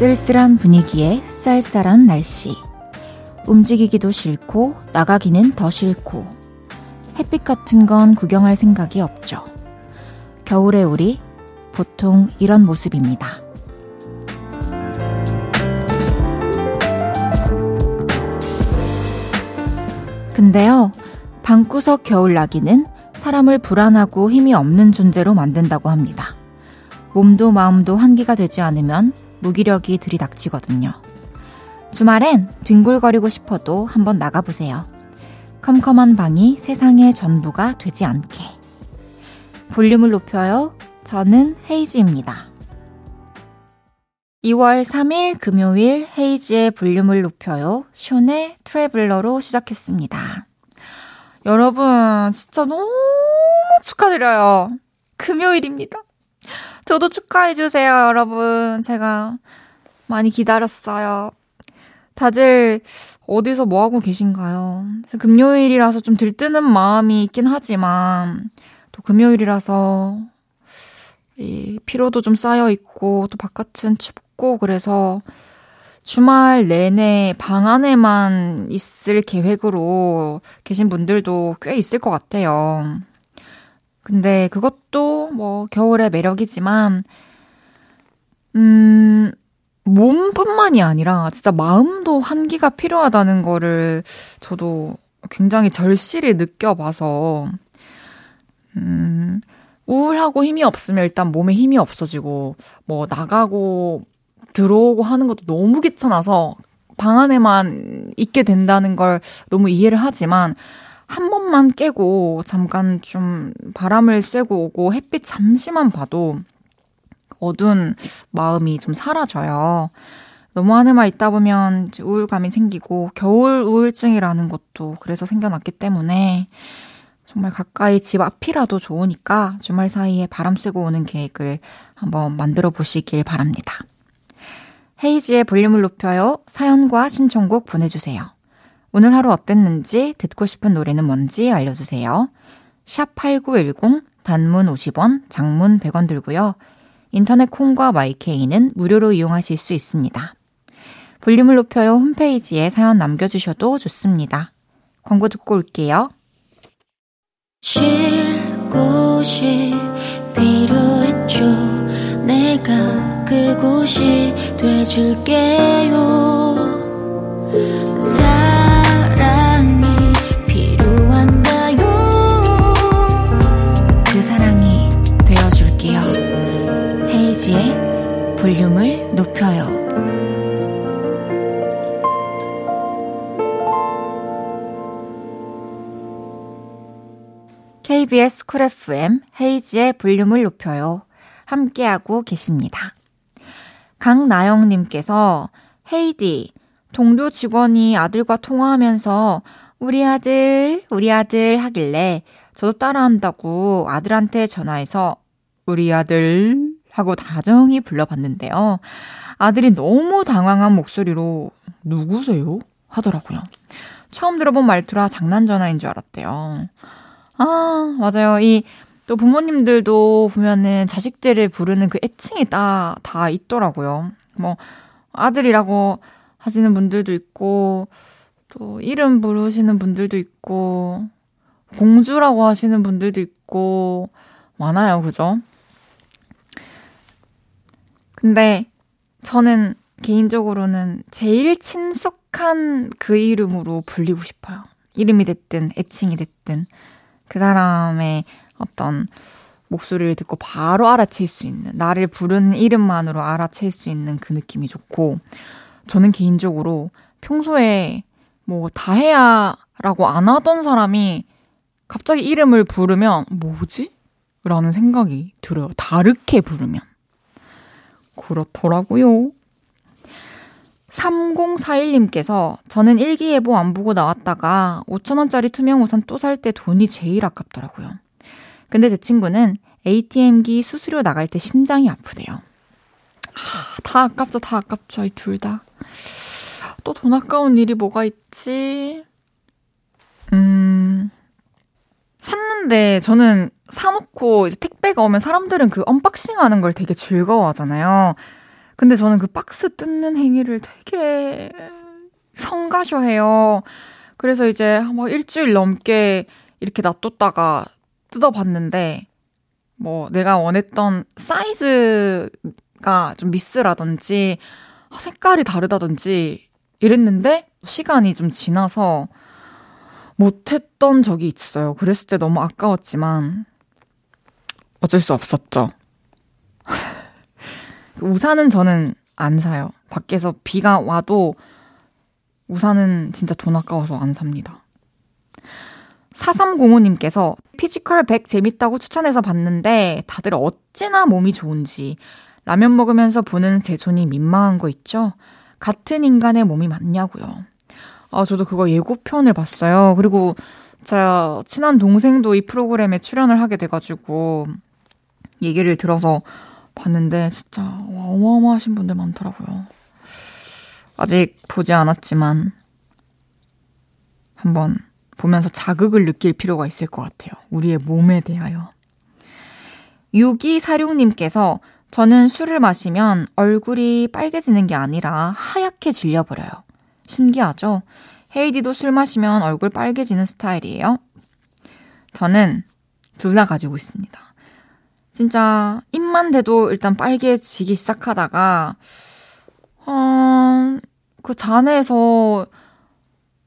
쓸쓸한 분위기에 쌀쌀한 날씨. 움직이기도 싫고 나가기는 더 싫고 햇빛 같은 건 구경할 생각이 없죠. 겨울에 우리 보통 이런 모습입니다. 근데요, 방구석 겨울나기는 사람을 불안하고 힘이 없는 존재로 만든다고 합니다. 몸도 마음도 환기가 되지 않으면 무기력이 들이닥치거든요. 주말엔 뒹굴거리고 싶어도 한번 나가보세요. 컴컴한 방이 세상의 전부가 되지 않게. 볼륨을 높여요. 저는 헤이지입니다. 2월 3일 금요일 헤이지의 볼륨을 높여요. 션의 트래블러로 시작했습니다. 여러분 진짜 너무 축하드려요. 금요일입니다. 저도 축하해주세요, 여러분. 제가 많이 기다렸어요. 다들 어디서 뭐하고 계신가요? 금요일이라서 좀 들뜨는 마음이 있긴 하지만 또 금요일이라서 이 피로도 좀 쌓여있고 또 바깥은 춥고 그래서 주말 내내 방 안에만 있을 계획으로 계신 분들도 꽤 있을 것 같아요. 근데 그것도 뭐 겨울의 매력이지만 몸뿐만이 아니라 진짜 마음도 환기가 필요하다는 거를 저도 굉장히 절실히 느껴봐서 우울하고 힘이 없으면 일단 몸에 힘이 없어지고 뭐 나가고 들어오고 하는 것도 너무 귀찮아서 방 안에만 있게 된다는 걸 너무 이해를 하지만 한 번만 깨고 잠깐 좀 바람을 쐬고 오고 햇빛 잠시만 봐도 어두운 마음이 좀 사라져요. 너무 안에만 있다 보면 우울감이 생기고 겨울 우울증이라는 것도 그래서 생겨났기 때문에 정말 가까이 집 앞이라도 좋으니까 주말 사이에 바람 쐬고 오는 계획을 한번 만들어 보시길 바랍니다. 헤이지의 볼륨을 높여요. 사연과 신청곡 보내주세요. 오늘 하루 어땠는지, 듣고 싶은 노래는 뭔지 알려주세요. 샵 8910, 단문 50원, 장문 100원 들고요. 인터넷 콩과 마이케이는 무료로 이용하실 수 있습니다. 볼륨을 높여요 홈페이지에 사연 남겨주셔도 좋습니다. 광고 듣고 올게요. 쉴 곳이 필요했죠. 내가 그곳이 돼줄게요. 볼륨을 높여요. KBS 쿨 FM 헤이지의 볼륨을 높여요. 함께하고 계십니다. 강나영님께서 헤이디, 동료 직원이 아들과 통화하면서 우리 아들 하길래 저도 따라한다고 아들한테 전화해서 우리 아들 하고 다정히 불러봤는데요. 아들이 너무 당황한 목소리로 누구세요? 하더라고요. 처음 들어본 말투라 장난 전화인 줄 알았대요. 아, 맞아요. 이 또 부모님들도 보면은 자식들을 부르는 그 애칭이 다 있더라고요. 뭐 아들이라고 하시는 분들도 있고 또 이름 부르시는 분들도 있고 공주라고 하시는 분들도 있고 많아요. 그죠? 근데 저는 개인적으로는 제일 친숙한 그 이름으로 불리고 싶어요. 이름이 됐든 애칭이 됐든 그 사람의 어떤 목소리를 듣고 바로 알아챌 수 있는, 나를 부르는 이름만으로 알아챌 수 있는 그 느낌이 좋고, 저는 개인적으로 평소에 뭐 다혜야라고 안 하던 사람이 갑자기 이름을 부르면 뭐지? 라는 생각이 들어요. 다르게 부르면. 그렇더라고요. 3041님께서 저는 일기예보 안 보고 나왔다가 5,000원짜리 투명우산 또 살 때 돈이 제일 아깝더라고요. 근데 제 친구는 ATM기 수수료 나갈 때 심장이 아프대요. 다 아깝죠. 다 아깝죠. 이 둘 다. 또 돈 아까운 일이 뭐가 있지? 샀는데 저는 사놓고 이제 택배가 오면 사람들은 그 언박싱하는 걸 되게 즐거워하잖아요. 근데 저는 그 박스 뜯는 행위를 되게 성가셔해요. 그래서 이제 막 일주일 넘게 이렇게 놔뒀다가 뜯어봤는데 뭐 내가 원했던 사이즈가 좀 미스라든지 색깔이 다르다든지 이랬는데 시간이 좀 지나서 못했던 적이 있어요. 그랬을 때 너무 아까웠지만 어쩔 수 없었죠. 우산은 저는 안 사요. 밖에서 비가 와도 우산은 진짜 돈 아까워서 안 삽니다. 4305님께서 피지컬 100 재밌다고 추천해서 봤는데 다들 어찌나 몸이 좋은지 라면 먹으면서 보는 제 손이 민망한 거 있죠? 같은 인간의 몸이 맞냐고요. 아, 저도 그거 예고편을 봤어요. 그리고 제가 친한 동생도 이 프로그램에 출연을 하게 돼가지고 얘기를 들어서 봤는데 진짜 어마어마하신 분들 많더라고요. 아직 보지 않았지만 한번 보면서 자극을 느낄 필요가 있을 것 같아요. 우리의 몸에 대하여. 6246님께서 저는 술을 마시면 얼굴이 빨개지는 게 아니라 하얗게 질려버려요. 신기하죠? 헤이디도 술 마시면 얼굴 빨개지는 스타일이에요? 저는 둘 다 가지고 있습니다. 진짜 입만 대도 일단 빨개지기 시작하다가 그 잔에서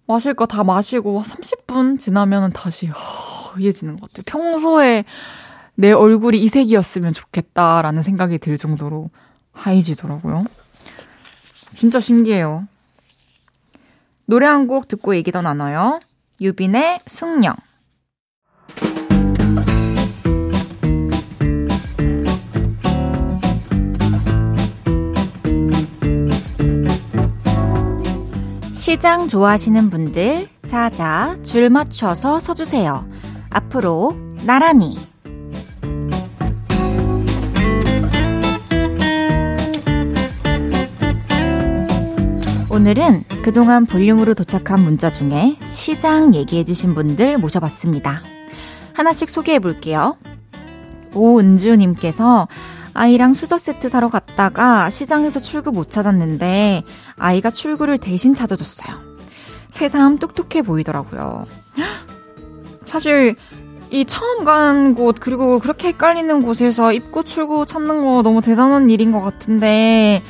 마실 거 다 마시고 30분 지나면 다시 허얘지는 것 같아요. 평소에 내 얼굴이 이 색이었으면 좋겠다라는 생각이 들 정도로 하얘지더라고요. 진짜 신기해요. 노래 한 곡 듣고 얘기 더 나눠요. 유빈의 숙녀. 시장 좋아하시는 분들 자자 줄 맞춰서 서주세요. 앞으로 나란히. 오늘은 그동안 볼륨으로 도착한 문자 중에 시장 얘기해주신 분들 모셔봤습니다. 하나씩 소개해볼게요. 오은주님께서 아이랑 수저 세트 사러 갔다가 시장에서 출구 못 찾았는데 아이가 출구를 대신 찾아줬어요. 새삼 똑똑해 보이더라고요. 사실 이 처음 간 곳 그리고 그렇게 헷갈리는 곳에서 입구 출구 찾는 거 너무 대단한 일인 것 같은데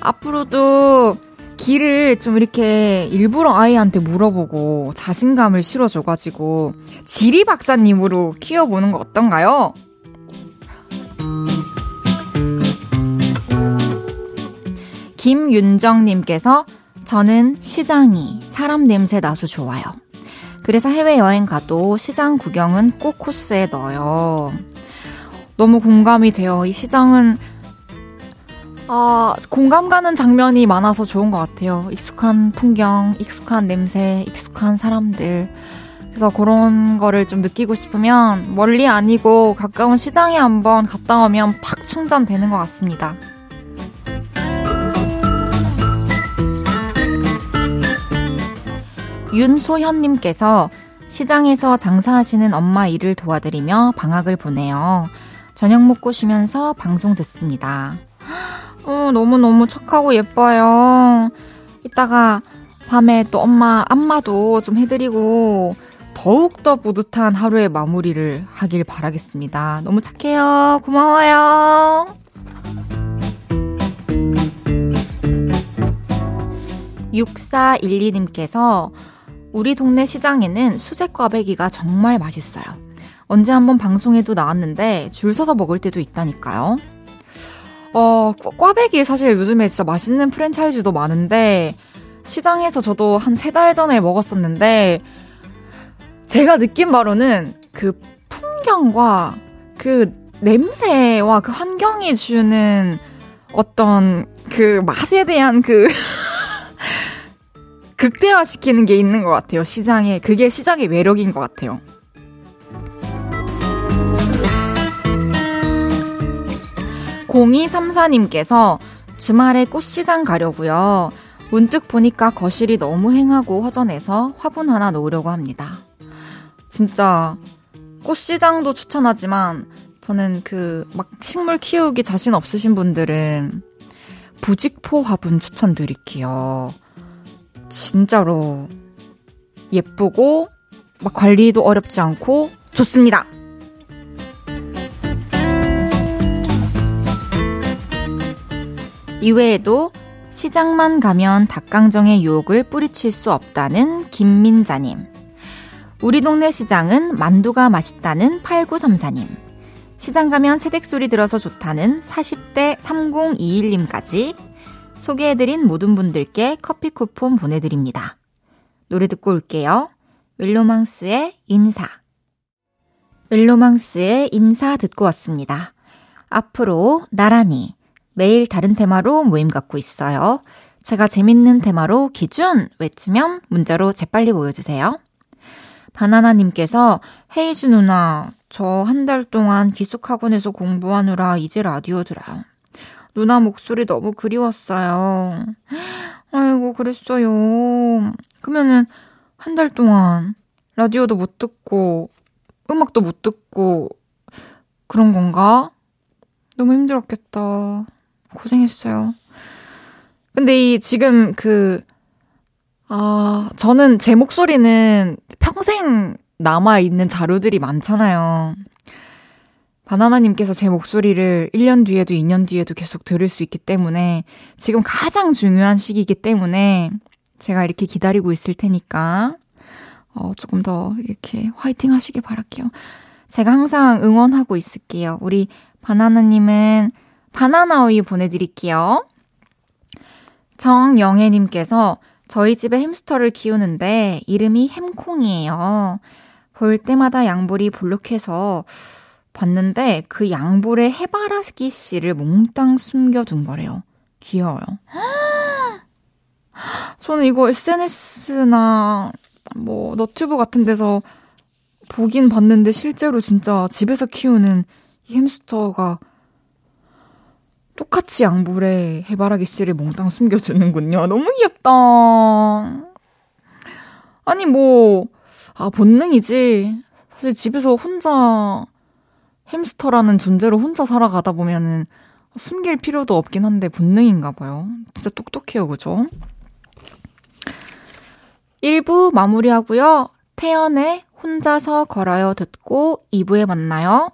앞으로도 길을 좀 이렇게 일부러 아이한테 물어보고 자신감을 실어줘가지고 지리 박사님으로 키워보는 거 어떤가요? 김윤정님께서 저는 시장이 사람 냄새 나서 좋아요. 그래서 해외여행 가도 시장 구경은 꼭 코스에 넣어요. 너무 공감이 돼요. 이 시장은 공감 가는 장면이 많아서 좋은 것 같아요. 익숙한 풍경, 익숙한 냄새, 익숙한 사람들. 그래서 그런 거를 좀 느끼고 싶으면 멀리 아니고 가까운 시장에 한번 갔다 오면 팍 충전되는 것 같습니다. 윤소현님께서 시장에서 장사하시는 엄마 일을 도와드리며 방학을 보내요. 저녁 먹고 쉬면서 방송 듣습니다. 너무너무 착하고 예뻐요. 이따가 밤에 또 엄마 안마도 좀 해드리고 더욱더 뿌듯한 하루의 마무리를 하길 바라겠습니다. 너무 착해요. 고마워요. 6412님께서 우리 동네 시장에는 수제 꽈배기가 정말 맛있어요. 언제 한번 방송에도 나왔는데 줄 서서 먹을 때도 있다니까요. 꽈배기 사실 요즘에 진짜 맛있는 프랜차이즈도 많은데 시장에서 저도 한 3달 전에 먹었었는데 제가 느낀 바로는 그 풍경과 그 냄새와 그 환경이 주는 어떤 그 맛에 대한 그 극대화시키는 게 있는 것 같아요. 시장에. 그게 시장의 매력인 것 같아요. 0234님께서 주말에 꽃시장 가려고요. 문득 보니까 거실이 너무 휑하고 허전해서 화분 하나 놓으려고 합니다. 진짜 꽃시장도 추천하지만 저는 그 막 식물 키우기 자신 없으신 분들은 부직포 화분 추천드릴게요. 진짜로 예쁘고 막 관리도 어렵지 않고 좋습니다. 이외에도 시장만 가면 닭강정의 유혹을 뿌리칠 수 없다는 김민자님, 우리 동네 시장은 만두가 맛있다는 8934님, 시장 가면 새댁소리 들어서 좋다는 40대 3021님까지 소개해드린 모든 분들께 커피 쿠폰 보내드립니다. 노래 듣고 올게요. 윌로망스의 인사. 윌로망스의 인사 듣고 왔습니다. 앞으로 나란히 매일 다른 테마로 모임 갖고 있어요. 제가 재밌는 테마로 기준 외치면 문자로 재빨리 모여주세요. 바나나님께서 헤이즈 누나, 저 한 달 동안 기숙학원에서 공부하느라 이제 라디오 들어요. 누나 목소리 너무 그리웠어요. 아이고 그랬어요. 그러면은 한 달 동안 라디오도 못 듣고 음악도 못 듣고 그런 건가? 너무 힘들었겠다. 고생했어요. 근데 이 지금 저는 제 목소리는 평생 남아있는 자료들이 많잖아요. 바나나님께서 제 목소리를 1년 뒤에도 2년 뒤에도 계속 들을 수 있기 때문에 지금 가장 중요한 시기이기 때문에 제가 이렇게 기다리고 있을 테니까 조금 더 이렇게 화이팅 하시길 바랄게요. 제가 항상 응원하고 있을게요. 우리 바나나님은 바나나 우유 보내드릴게요. 정영애님께서 저희 집에 햄스터를 키우는데 이름이 햄콩이에요. 볼 때마다 양볼이 볼록해서 봤는데 그 양볼에 해바라기 씨를 몽땅 숨겨둔 거래요. 귀여워요. 저는 이거 SNS나 뭐 너튜브 같은 데서 보긴 봤는데 실제로 진짜 집에서 키우는 이 햄스터가 똑같이 양볼에 해바라기 씨를 몽땅 숨겨주는군요. 너무 귀엽다. 아니 본능이지. 사실 집에서 혼자 햄스터라는 존재로 혼자 살아가다 보면은 숨길 필요도 없긴 한데 본능인가 봐요. 진짜 똑똑해요, 그죠? 1부 마무리하고요. 태연의 혼자서 걸어요 듣고 2부에 만나요.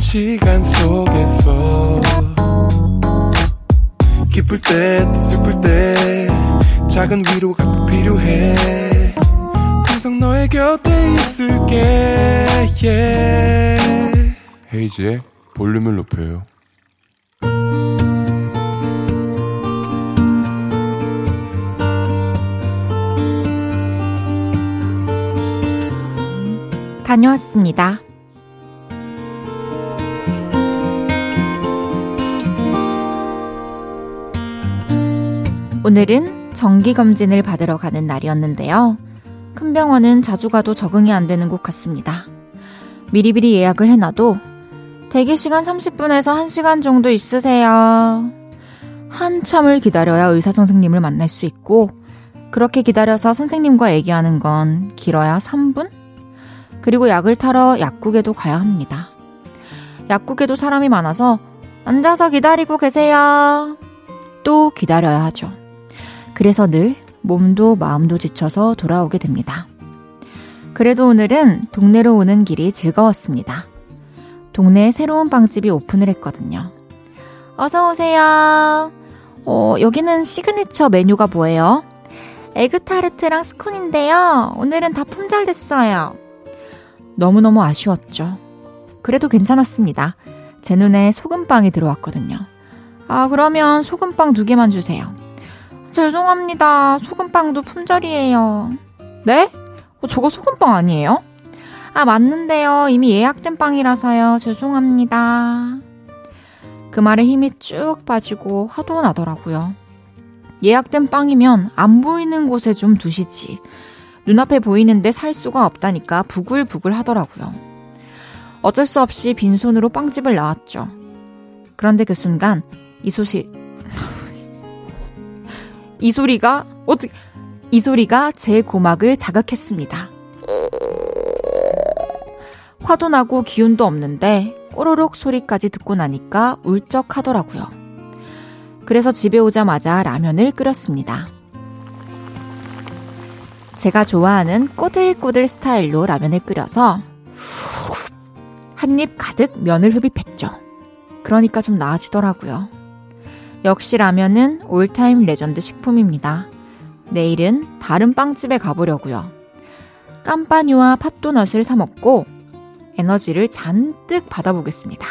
시간 속에서 기쁠 때 또 슬플 때 작은 위로가 또 필요해. 항상 너의 곁에 있을게. yeah. 헤이지의 볼륨을 높여요. 다녀왔습니다. 오늘은 정기검진을 받으러 가는 날이었는데요. 큰 병원은 자주 가도 적응이 안 되는 곳 같습니다. 미리미리 예약을 해놔도 대기시간 30분에서 1시간 정도 있으세요. 한참을 기다려야 의사 선생님을 만날 수 있고, 그렇게 기다려서 선생님과 얘기하는 건 길어야 3분? 그리고 약을 타러 약국에도 가야 합니다. 약국에도 사람이 많아서 앉아서 기다리고 계세요. 또 기다려야 하죠. 그래서 늘 몸도 마음도 지쳐서 돌아오게 됩니다. 그래도 오늘은 동네로 오는 길이 즐거웠습니다. 동네에 새로운 빵집이 오픈을 했거든요. 어서오세요. 여기는 시그니처 메뉴가 뭐예요? 에그타르트랑 스콘인데요. 오늘은 다 품절됐어요. 너무너무 아쉬웠죠. 그래도 괜찮았습니다. 제 눈에 소금빵이 들어왔거든요. 아, 그러면 소금빵 2개만 주세요. 죄송합니다. 소금빵도 품절이에요. 네? 저거 소금빵 아니에요? 아, 맞는데요. 이미 예약된 빵이라서요. 죄송합니다. 그 말에 힘이 쭉 빠지고 화도 나더라고요. 예약된 빵이면 안 보이는 곳에 좀 두시지. 눈앞에 보이는데 살 수가 없다니까 부글부글 하더라고요. 어쩔 수 없이 빈손으로 빵집을 나왔죠. 그런데 그 순간 이 소리가 제 고막을 자극했습니다. 화도 나고 기운도 없는데 꼬르륵 소리까지 듣고 나니까 울적하더라고요. 그래서 집에 오자마자 라면을 끓였습니다. 제가 좋아하는 꼬들꼬들 스타일로 라면을 끓여서 한 입 가득 면을 흡입했죠. 그러니까 좀 나아지더라고요. 역시 라면은 올타임 레전드 식품입니다. 내일은 다른 빵집에 가보려고요. 깜빠뉴와 팥도넛을 사 먹고 에너지를 잔뜩 받아보겠습니다.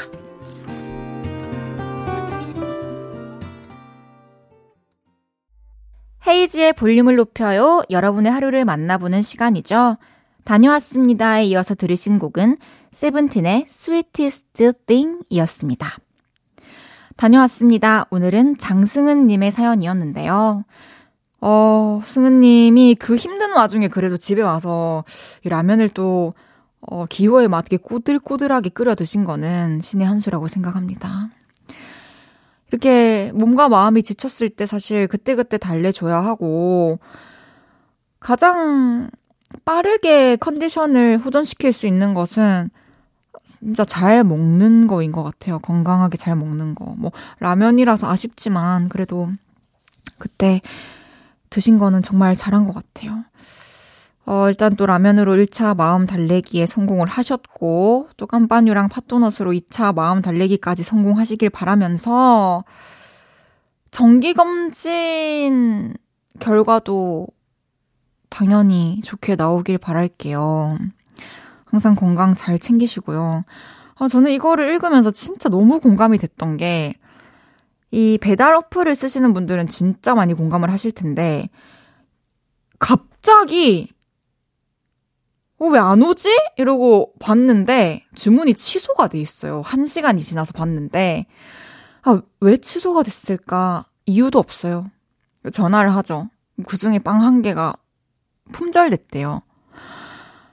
헤이지의 볼륨을 높여요. 여러분의 하루를 만나보는 시간이죠. 다녀왔습니다에 이어서 들으신 곡은 세븐틴의 Sweetest Thing이었습니다. 다녀왔습니다. 오늘은 장승은님의 사연이었는데요. 승은님이 그 힘든 와중에 그래도 집에 와서 이 라면을 또 기호에 맞게 꼬들꼬들하게 끓여 드신 거는 신의 한 수라고 생각합니다. 이렇게 몸과 마음이 지쳤을 때 사실 그때그때 달래줘야 하고 가장 빠르게 컨디션을 호전시킬 수 있는 것은 진짜 잘 먹는 거인 것 같아요. 건강하게 잘 먹는 거. 뭐 라면이라서 아쉽지만 그래도 그때 드신 거는 정말 잘한 것 같아요. 일단 또 라면으로 1차 마음 달래기에 성공을 하셨고 또 깜빠뉴랑 팥도넛으로 2차 마음 달래기까지 성공하시길 바라면서 정기검진 결과도 당연히 좋게 나오길 바랄게요. 항상 건강 잘 챙기시고요. 저는 이거를 읽으면서 진짜 너무 공감이 됐던 게 이 배달 어플을 쓰시는 분들은 진짜 많이 공감을 하실 텐데 갑자기 왜 안 오지? 이러고 봤는데 주문이 취소가 돼 있어요. 1시간이 지나서 봤는데 왜 취소가 됐을까? 이유도 없어요. 전화를 하죠. 그중에 빵 한 개가 품절됐대요.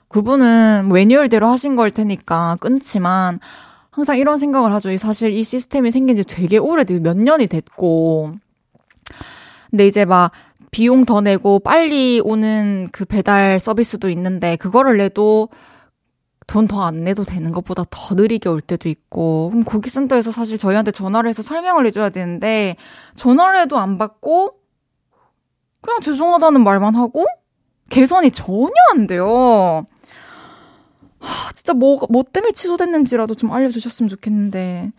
그분은 매뉴얼대로 하신 걸 테니까 끊지만 항상 이런 생각을 하죠. 사실 이 시스템이 생긴 지 되게 오래돼요. 몇 년이 됐고 근데 이제 막 비용 더 내고 빨리 오는 그 배달 서비스도 있는데 그거를 내도 돈 더 안 내도 되는 것보다 더 느리게 올 때도 있고 그럼 고객센터에서 사실 저희한테 전화를 해서 설명을 해줘야 되는데 전화를 해도 안 받고 그냥 죄송하다는 말만 하고 개선이 전혀 안 돼요. 진짜 뭐 때문에 취소됐는지라도 좀 알려주셨으면 좋겠는데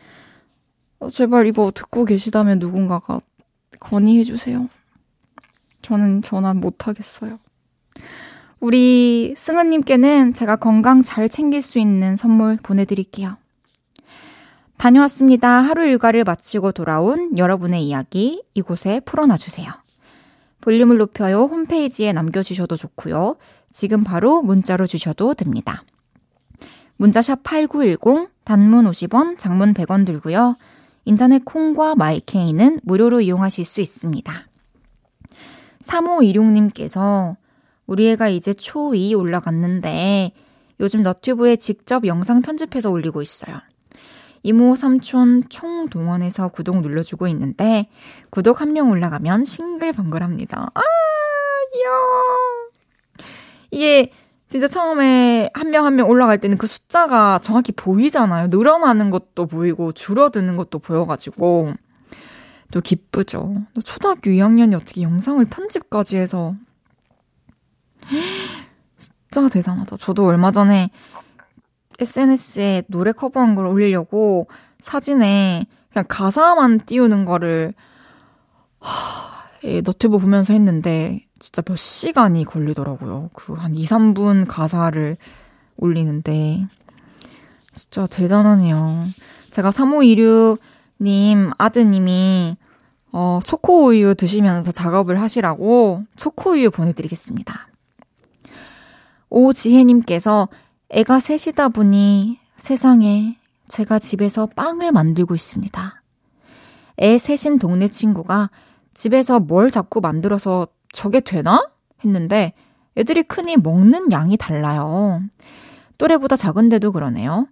제발 이거 듣고 계시다면 누군가가 건의해주세요. 저는 전화 못하겠어요. 우리 승은님께는 제가 건강 잘 챙길 수 있는 선물 보내드릴게요. 다녀왔습니다. 하루 일과를 마치고 돌아온 여러분의 이야기 이곳에 풀어놔주세요. 볼륨을 높여요. 홈페이지에 남겨주셔도 좋고요. 지금 바로 문자로 주셔도 됩니다. 문자샵 8910, 단문 50원, 장문 100원 들고요. 인터넷 콩과 마이케이는 무료로 이용하실 수 있습니다. 3526님께서 우리 애가 이제 초2 올라갔는데 요즘 너튜브에 직접 영상 편집해서 올리고 있어요. 이모, 삼촌 총 동원해서 구독 눌러주고 있는데 구독 1명 올라가면 싱글벙글합니다. 귀여워. 이게 진짜 처음에 한 명 올라갈 때는 그 숫자가 정확히 보이잖아요. 늘어나는 것도 보이고 줄어드는 것도 보여가지고 또 기쁘죠. 초등학교 2학년이 어떻게 영상을 편집까지 해서 진짜 대단하다. 저도 얼마 전에 SNS에 노래 커버한 걸 올리려고 사진에 그냥 가사만 띄우는 거를 너튜브 보면서 했는데 진짜 몇 시간이 걸리더라고요. 그 한 2, 3분 가사를 올리는데 진짜 대단하네요. 제가 3526님 아드님이 초코우유 드시면서 작업을 하시라고 초코우유 보내드리겠습니다. 오지혜님께서 애가 셋이다 보니 세상에 제가 집에서 빵을 만들고 있습니다. 애 셋인 동네 친구가 집에서 뭘 자꾸 만들어서 저게 되나? 했는데 애들이 크니 먹는 양이 달라요. 또래보다 작은데도 그러네요.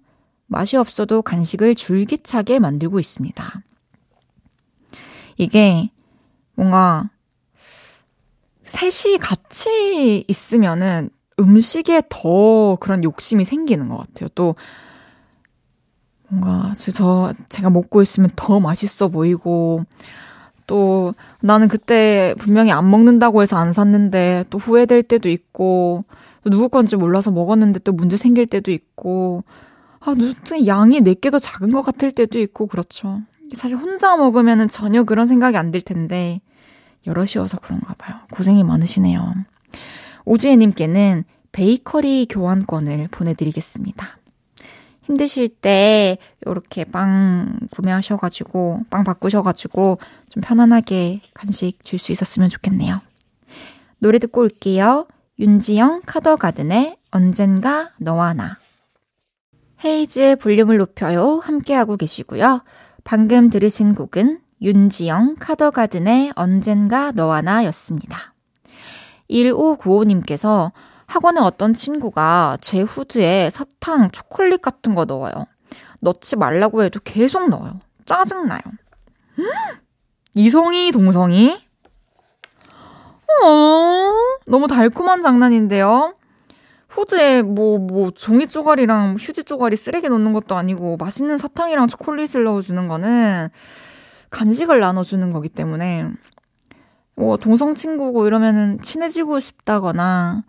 맛이 없어도 간식을 줄기차게 만들고 있습니다. 이게 뭔가 셋이 같이 있으면은 음식에 더 그런 욕심이 생기는 것 같아요. 또 뭔가 제가 먹고 있으면 더 맛있어 보이고, 또 나는 그때 분명히 안 먹는다고 해서 안 샀는데 또 후회될 때도 있고, 또 누구 건지 몰라서 먹었는데 또 문제 생길 때도 있고, 아, 무슨 양이 내게 더 작은 것 같을 때도 있고, 그렇죠. 사실 혼자 먹으면 전혀 그런 생각이 안 들 텐데 여럿이 와서 그런가 봐요. 고생이 많으시네요. 오지혜님께는 베이커리 교환권을 보내드리겠습니다. 힘드실 때 이렇게 빵 구매하셔가지고, 빵 바꾸셔가지고 좀 편안하게 간식 줄 수 있었으면 좋겠네요. 노래 듣고 올게요. 윤지영 카더가든의 언젠가 너와 나. 헤이즈의 볼륨을 높여요. 함께하고 계시고요. 방금 들으신 곡은 윤지영 카더가든의 언젠가 너와 나 였습니다. 1595님께서 학원에 어떤 친구가 제 후드에 사탕, 초콜릿 같은 거 넣어요. 넣지 말라고 해도 계속 넣어요. 짜증나요. 이성이, 동성이? 너무 달콤한 장난인데요. 후드에 뭐 종이 쪼가리랑 휴지 쪼가리 쓰레기 넣는 것도 아니고, 맛있는 사탕이랑 초콜릿을 넣어주는 거는 간식을 나눠주는 거기 때문에, 뭐 동성 친구고 이러면은 친해지고 싶다거나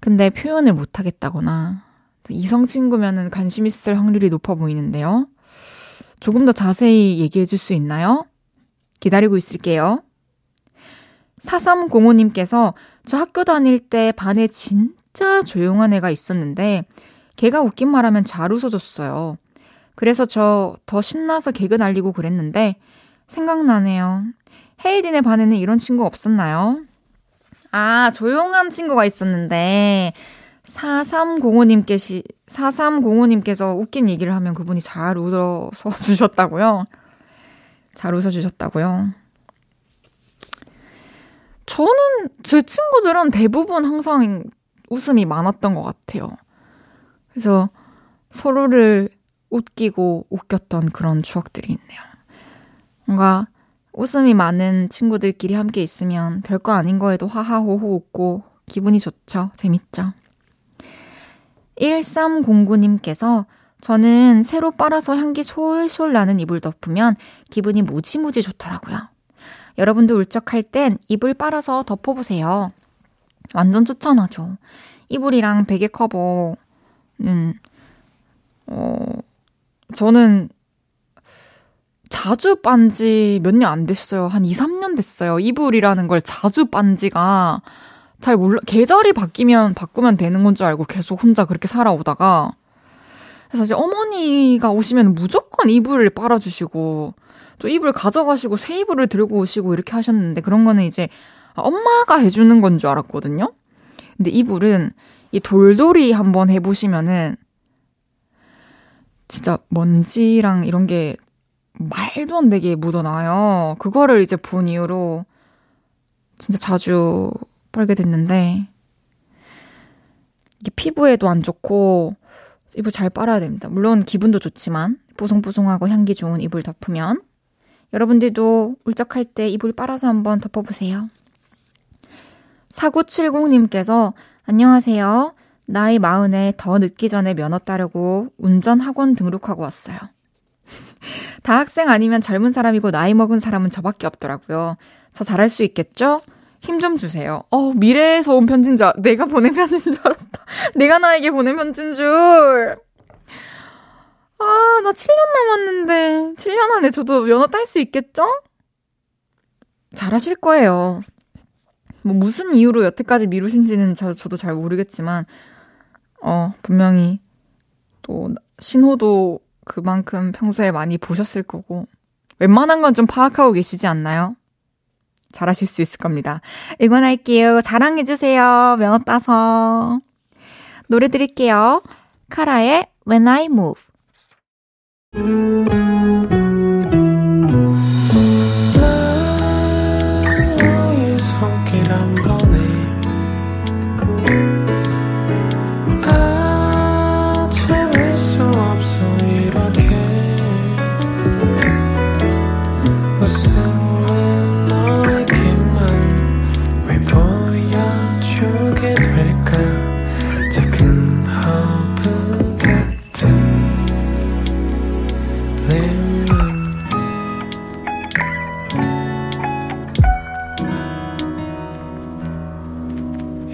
근데 표현을 못하겠다거나, 이성 친구면은 관심 있을 확률이 높아 보이는데요. 조금 더 자세히 얘기해 줄 수 있나요? 기다리고 있을게요. 4305님께서 저 학교 다닐 때 반에 진짜 조용한 애가 있었는데 걔가 웃긴 말 하면 잘 웃어줬어요. 그래서 저 더 신나서 개그 날리고 그랬는데 생각나네요. 헤이딘의 반에는 이런 친구 없었나요? 아, 조용한 친구가 있었는데 4305님께서 웃긴 얘기를 하면 그분이 잘 웃어서 주셨다고요? 잘 웃어주셨다고요? 저는, 제 친구들은 대부분 항상 웃음이 많았던 것 같아요. 그래서 서로를 웃기고 웃겼던 그런 추억들이 있네요. 뭔가 웃음이 많은 친구들끼리 함께 있으면 별거 아닌 거에도 하하호호 웃고 기분이 좋죠. 재밌죠. 1309님께서 저는 새로 빨아서 향기 솔솔 나는 이불 덮으면 기분이 무지무지 좋더라고요. 여러분도 울적할 땐 이불 빨아서 덮어보세요. 완전 추천하죠. 이불이랑 베개 커버는 저는 자주 빤 지 몇 년 안 됐어요. 한 2, 3년 됐어요. 이불이라는 걸 자주 빤 지가 잘 몰라. 계절이 바꾸면 되는 건 줄 알고 계속 혼자 그렇게 살아오다가, 사실 어머니가 오시면 무조건 이불을 빨아주시고 또 이불 가져가시고 새 이불을 들고 오시고 이렇게 하셨는데, 그런 거는 이제 엄마가 해주는 건 줄 알았거든요. 근데 이불은 이 돌돌이 한번 해보시면은 진짜 먼지랑 이런 게 말도 안 되게 묻어나요. 그거를 이제 본 이후로 진짜 자주 빨게 됐는데, 이게 피부에도 안 좋고, 이불 잘 빨아야 됩니다. 물론 기분도 좋지만, 보송보송하고 향기 좋은 이불 덮으면, 여러분들도 울적할 때 이불 빨아서 한번 덮어보세요. 4970님께서 안녕하세요. 나이 40에 더 늦기 전에 면허 따려고 운전학원 등록하고 왔어요. 다 학생 아니면 젊은 사람이고 나이 먹은 사람은 저밖에 없더라고요. 저 잘할 수 있겠죠? 힘 좀 주세요. 미래에서 온 편지인 줄, 내가 보낸 편지인 줄 알았다. 내가 나에게 보낸 편지인 줄. 아, 나 7년 남았는데 7년 안에 저도 면허 딸 수 있겠죠? 잘하실 거예요. 뭐 무슨 이유로 여태까지 미루신지는 저도 잘 모르겠지만 분명히 또 신호도 그만큼 평소에 많이 보셨을 거고, 웬만한 건 좀 파악하고 계시지 않나요? 잘하실 수 있을 겁니다. 응원할게요. 자랑해주세요. 면허 따서. 노래 드릴게요. 카라의 When I Move.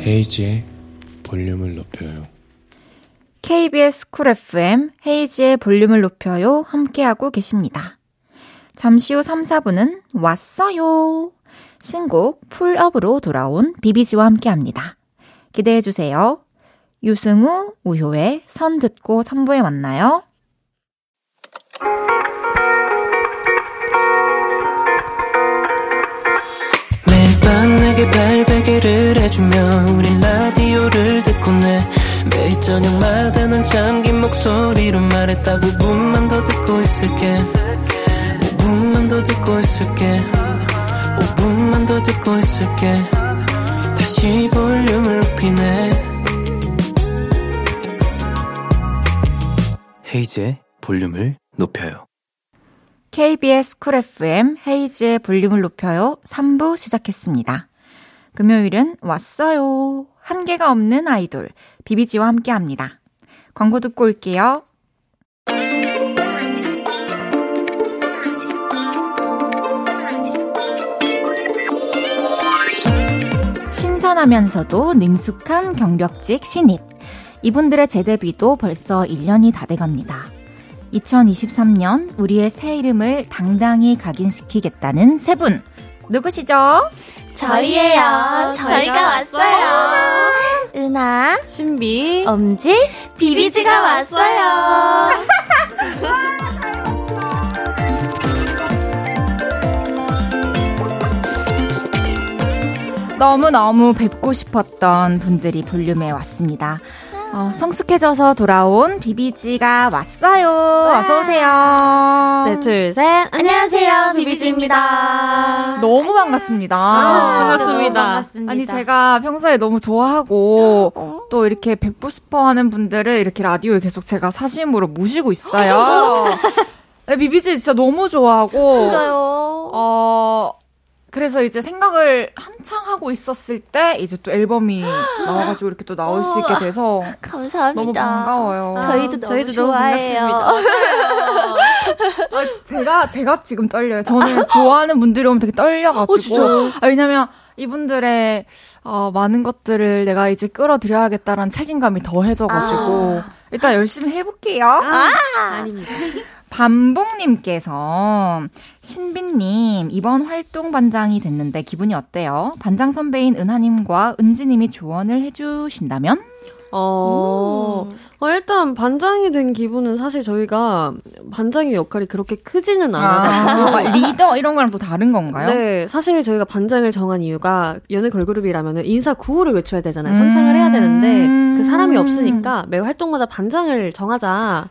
헤이지의 볼륨을 높여요. KBS 쿨 FM 헤이지의 볼륨을 높여요. 함께하고 계십니다. 잠시 후 3, 4부는 왔어요. 신곡 풀업으로 돌아온 비비지와 함께합니다. 기대해주세요. 유승우, 우효의 선 듣고 3부에 만나요. 매일 밤 내게 발베개를 해주며 우린 라디오를 듣곤 해. 매일 저녁마다 난 잠긴 목소리로 말했다. 5분만 더 듣고 있을게. 5분만 더 듣고 있을게. 5분만 더 듣고 있을게. 다시 볼륨을 높이네. 헤이지의 볼륨을 높여요. KBS 쿨 FM 헤이지의 볼륨을 높여요. 3부 시작했습니다. 금요일은 왔어요. 한계가 없는 아이돌 비비지와 함께합니다. 광고 듣고 올게요. 신선하면서도 능숙한 경력직 신입. 이분들의 재데뷔도 벌써 1년이 다 돼갑니다. 2023년 우리의 새 이름을 당당히 각인시키겠다는 세 분 누구시죠? 저희예요. 저희가 왔어요. 은하, 신비, 엄지, 비비지가 왔어요. 너무너무 뵙고 싶었던 분들이 볼륨에 왔습니다. 성숙해져서 돌아온 비비지가 왔어요. 어서오세요. 네, 둘, 셋. 안녕하세요. 비비지입니다. 너무 반갑습니다. 반갑습니다. 반갑습니다. 아니, 제가 평소에 너무 좋아하고 또 이렇게 뵙고 싶어 하는 분들을 이렇게 라디오에 계속 제가 사심으로 모시고 있어요. 네, 비비지 진짜 너무 좋아하고. 진짜요? 그래서 이제 생각을 한창 하고 있었을 때 이제 또 앨범이 나와가지고 이렇게 또 나올 수 있게 돼서 감사합니다. 너무 반가워요. 저희도 너무 좋아해요. 제가 지금 떨려요. 저는 좋아하는 분들이 오면 되게 떨려가지고. 왜냐면 이분들의 많은 것들을 내가 이제 끌어들여야겠다라는 책임감이 더해져가지고 일단 열심히 해볼게요. 아닙니다. 반복님께서 신빈님 이번 활동 반장이 됐는데 기분이 어때요? 반장 선배인 은하님과 은지님이 조언을 해주신다면? 일단 반장이 된 기분은 사실 저희가 반장의 역할이 그렇게 크지는 않아서 리더 이런 거랑 또 다른 건가요? 네, 사실 저희가 반장을 정한 이유가 연애 걸그룹이라면 인사 구호를 외쳐야 되잖아요. 선창을 해야 되는데 그 사람이 없으니까 매 활동마다 반장을 정하자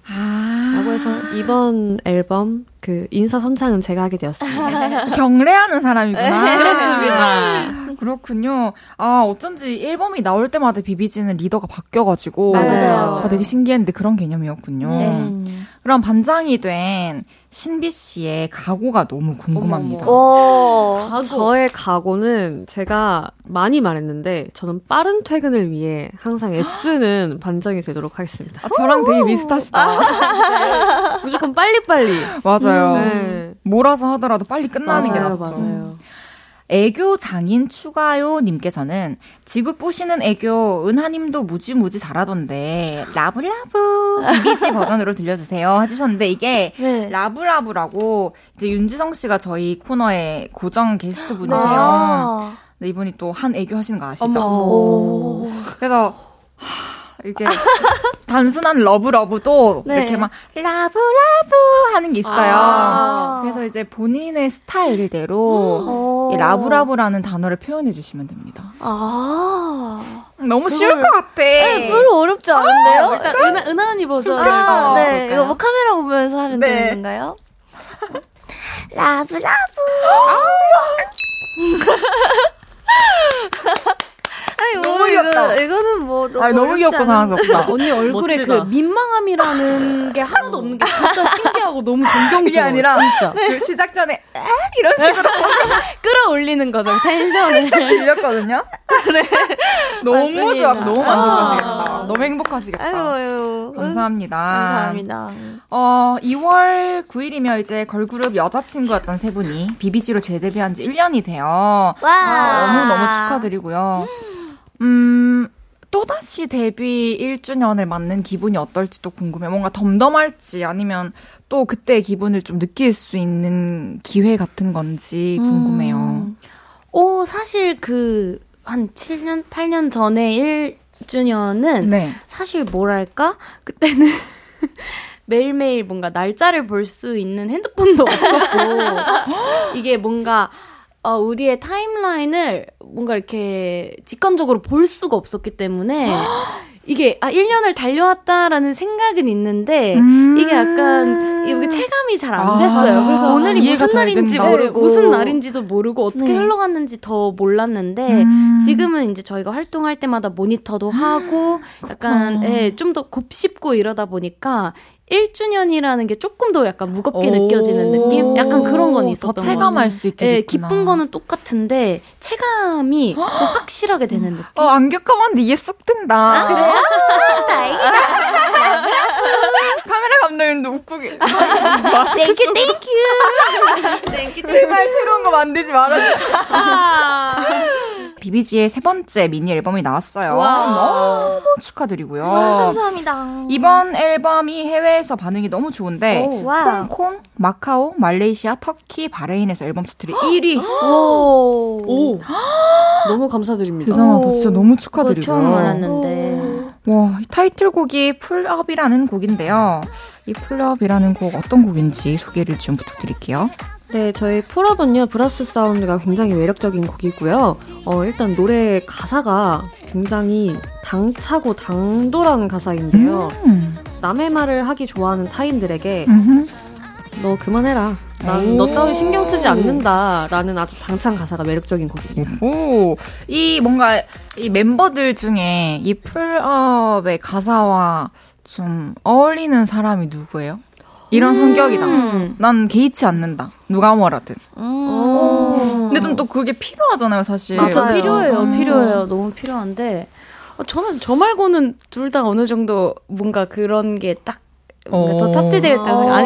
라고 해서 이번 앨범 그 인사 선창은 제가 하게 되었습니다. 경례하는 사람이구나. 그렇습니다. 그렇군요. 아, 어쩐지 앨범이 나올 때마다 비비지는 리더가 바뀌어가지고 맞아요. 아, 되게 신기했는데 그런 개념이었군요. 그럼 반장이 된 신비 씨의 각오가 너무 궁금합니다. 저의 각오는 제가 많이 말했는데 저는 빠른 퇴근을 위해 항상 애쓰는 반장이 되도록 하겠습니다. 저랑 되게 비슷하시다. 무조건 빨리빨리. 맞아요. 몰아서 하더라도 빨리 끝나는 맞아요, 게 낫죠. 맞아요. 애교 장인 추가요 님께서는 지구 뿌시는 애교 은하님도 무지무지 잘하던데 라브라브 비비지 버전으로 들려주세요 해주셨는데 이게 네. 라브라브라고 이제 윤지성 씨가 저희 코너의 고정 게스트 분이세요. 근데 이분이 또 한 애교 하시는 거 아시죠? 그래서 이게 단순한 러브러브도 네. 이렇게 막 라브라브 하는 게 있어요. 그래서 이제 본인의 스타일대로 이 라브라브라는 단어를 표현해 주시면 됩니다. 너무 쉬울 것 같아. 네, 별로 어렵지 않은데요? 일단 은하 언니 버전을 네, 이거 뭐 카메라 보면서 하면 네. 되는 건가요? 라브라브 아니, 너무 귀엽다. 이거는 뭐 너무, 너무 귀엽고 사랑스럽다. 언니 얼굴에 멋지다. 그 민망함이라는 게 하나도 없는 게 진짜 신기하고 너무 존경스러워. 이게 아니라 진짜. 네. 그 시작 전에 이런 식으로 끌어올리는 거죠. 텐션을 들렸거든요. 네. 너무 좋아. 너무 만족하시겠다. 너무 행복하시겠다. 아유. 감사합니다. 감사합니다. 2월 9일이며 이제 걸그룹 여자친구였던 세 분이 비비지로 재데뷔한 지 1년이 돼요. 너무너무 축하드리고요. 또다시 데뷔 1주년을 맞는 기분이 어떨지도 궁금해. 뭔가 덤덤할지 아니면 또 그때의 기분을 좀 느낄 수 있는 기회 같은 건지 궁금해요. 사실 그 한 7년, 8년 전에 1주년은 네. 사실 뭐랄까? 그때는 매일매일 뭔가 날짜를 볼 수 있는 핸드폰도 없었고 이게 뭔가 우리의 타임라인을 뭔가 이렇게 직관적으로 볼 수가 없었기 때문에 이게 1년을 달려왔다라는 생각은 있는데 이게 약간 이게 체감이 잘 안 됐어요. 그래서 오늘이 무슨 날인지 모르고 무슨 날인지도 모르고 어떻게 흘러갔는지 더 몰랐는데 지금은 이제 저희가 활동할 때마다 모니터도 하고 약간 좀 더 곱씹고 이러다 보니까 1주년이라는 게 조금 더 약간 무겁게 느껴지는 느낌? 약간 그런 건 있었던 것 같아요. 더 체감할 수 있게 됐구나. 네, 기쁜 거는 똑같은데 체감이 좀 확실하게 되는 느낌? 안 겪어봤는데 이해 쏙 든다. 아, 그래요? 다행이다. 카메라 감독님도 웃고 계세요. 땡큐, 땡큐. 땡큐, 제발 새로운 거 만들지 말아주세요. 비비지의 세 번째 미니 앨범이 나왔어요. 너무 축하드리고요. 와, 감사합니다. 이번 앨범이 해외에서 반응이 너무 좋은데 홍콩, 마카오, 말레이시아, 터키, 바레인에서 앨범 차트를 1위. 오. 너무 감사드립니다. 죄송합니다. 진짜 너무 축하드리고요. 처음 알았는데. 와, 이 타이틀곡이 풀업이라는 곡인데요. 이 풀업이라는 곡 어떤 곡인지 소개를 좀 부탁드릴게요. 네, 저희 풀업은요, 브라스 사운드가 굉장히 매력적인 곡이고요. 일단 노래 가사가 굉장히 당차고 당돌한 가사인데요. 남의 말을 하기 좋아하는 타인들에게 너 그만해라. 난 너 따위 신경 쓰지 않는다. 라는 아주 당찬 가사가 매력적인 곡입니다. 이 뭔가 이 멤버들 중에 이 풀업의 가사와 좀 어울리는 사람이 누구예요? 이런 성격이다. 난 개의치 않는다. 누가 뭐라든. 근데 좀 또 그게 필요하잖아요, 사실. 그렇죠. 필요해요. 필요해요. 너무 필요한데 저는 저 말고는 둘 다 어느 정도 뭔가 그런 게 딱 더 탑재될 때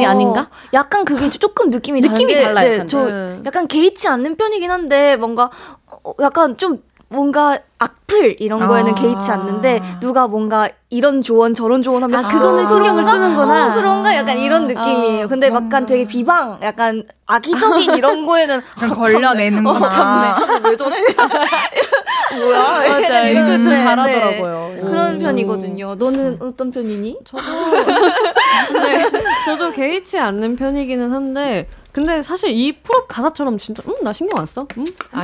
아닌가? 약간 그게 조금 느낌이 달라요. 네, 저 약간 개의치 않는 편이긴 한데 뭔가 약간 좀 뭔가 악플 이런 거에는 개의치 않는데 누가 뭔가 이런 조언 저런 조언 하면 그거는 신경을 쓰는구나. 그런가? 약간 이런 느낌이에요. 근데 약간 되게 비방 약간 악의적인 이런 거에는 걸려내는구나. 왜 저래? 뭐야? 맞아요. 이거 좀 잘하더라고요. 네. 그런 편이거든요. 너는 어떤 편이니? 네, 저도 개의치 않는 편이기는 한데 근데 사실 이 풀업 가사처럼 진짜 나 신경 안 써?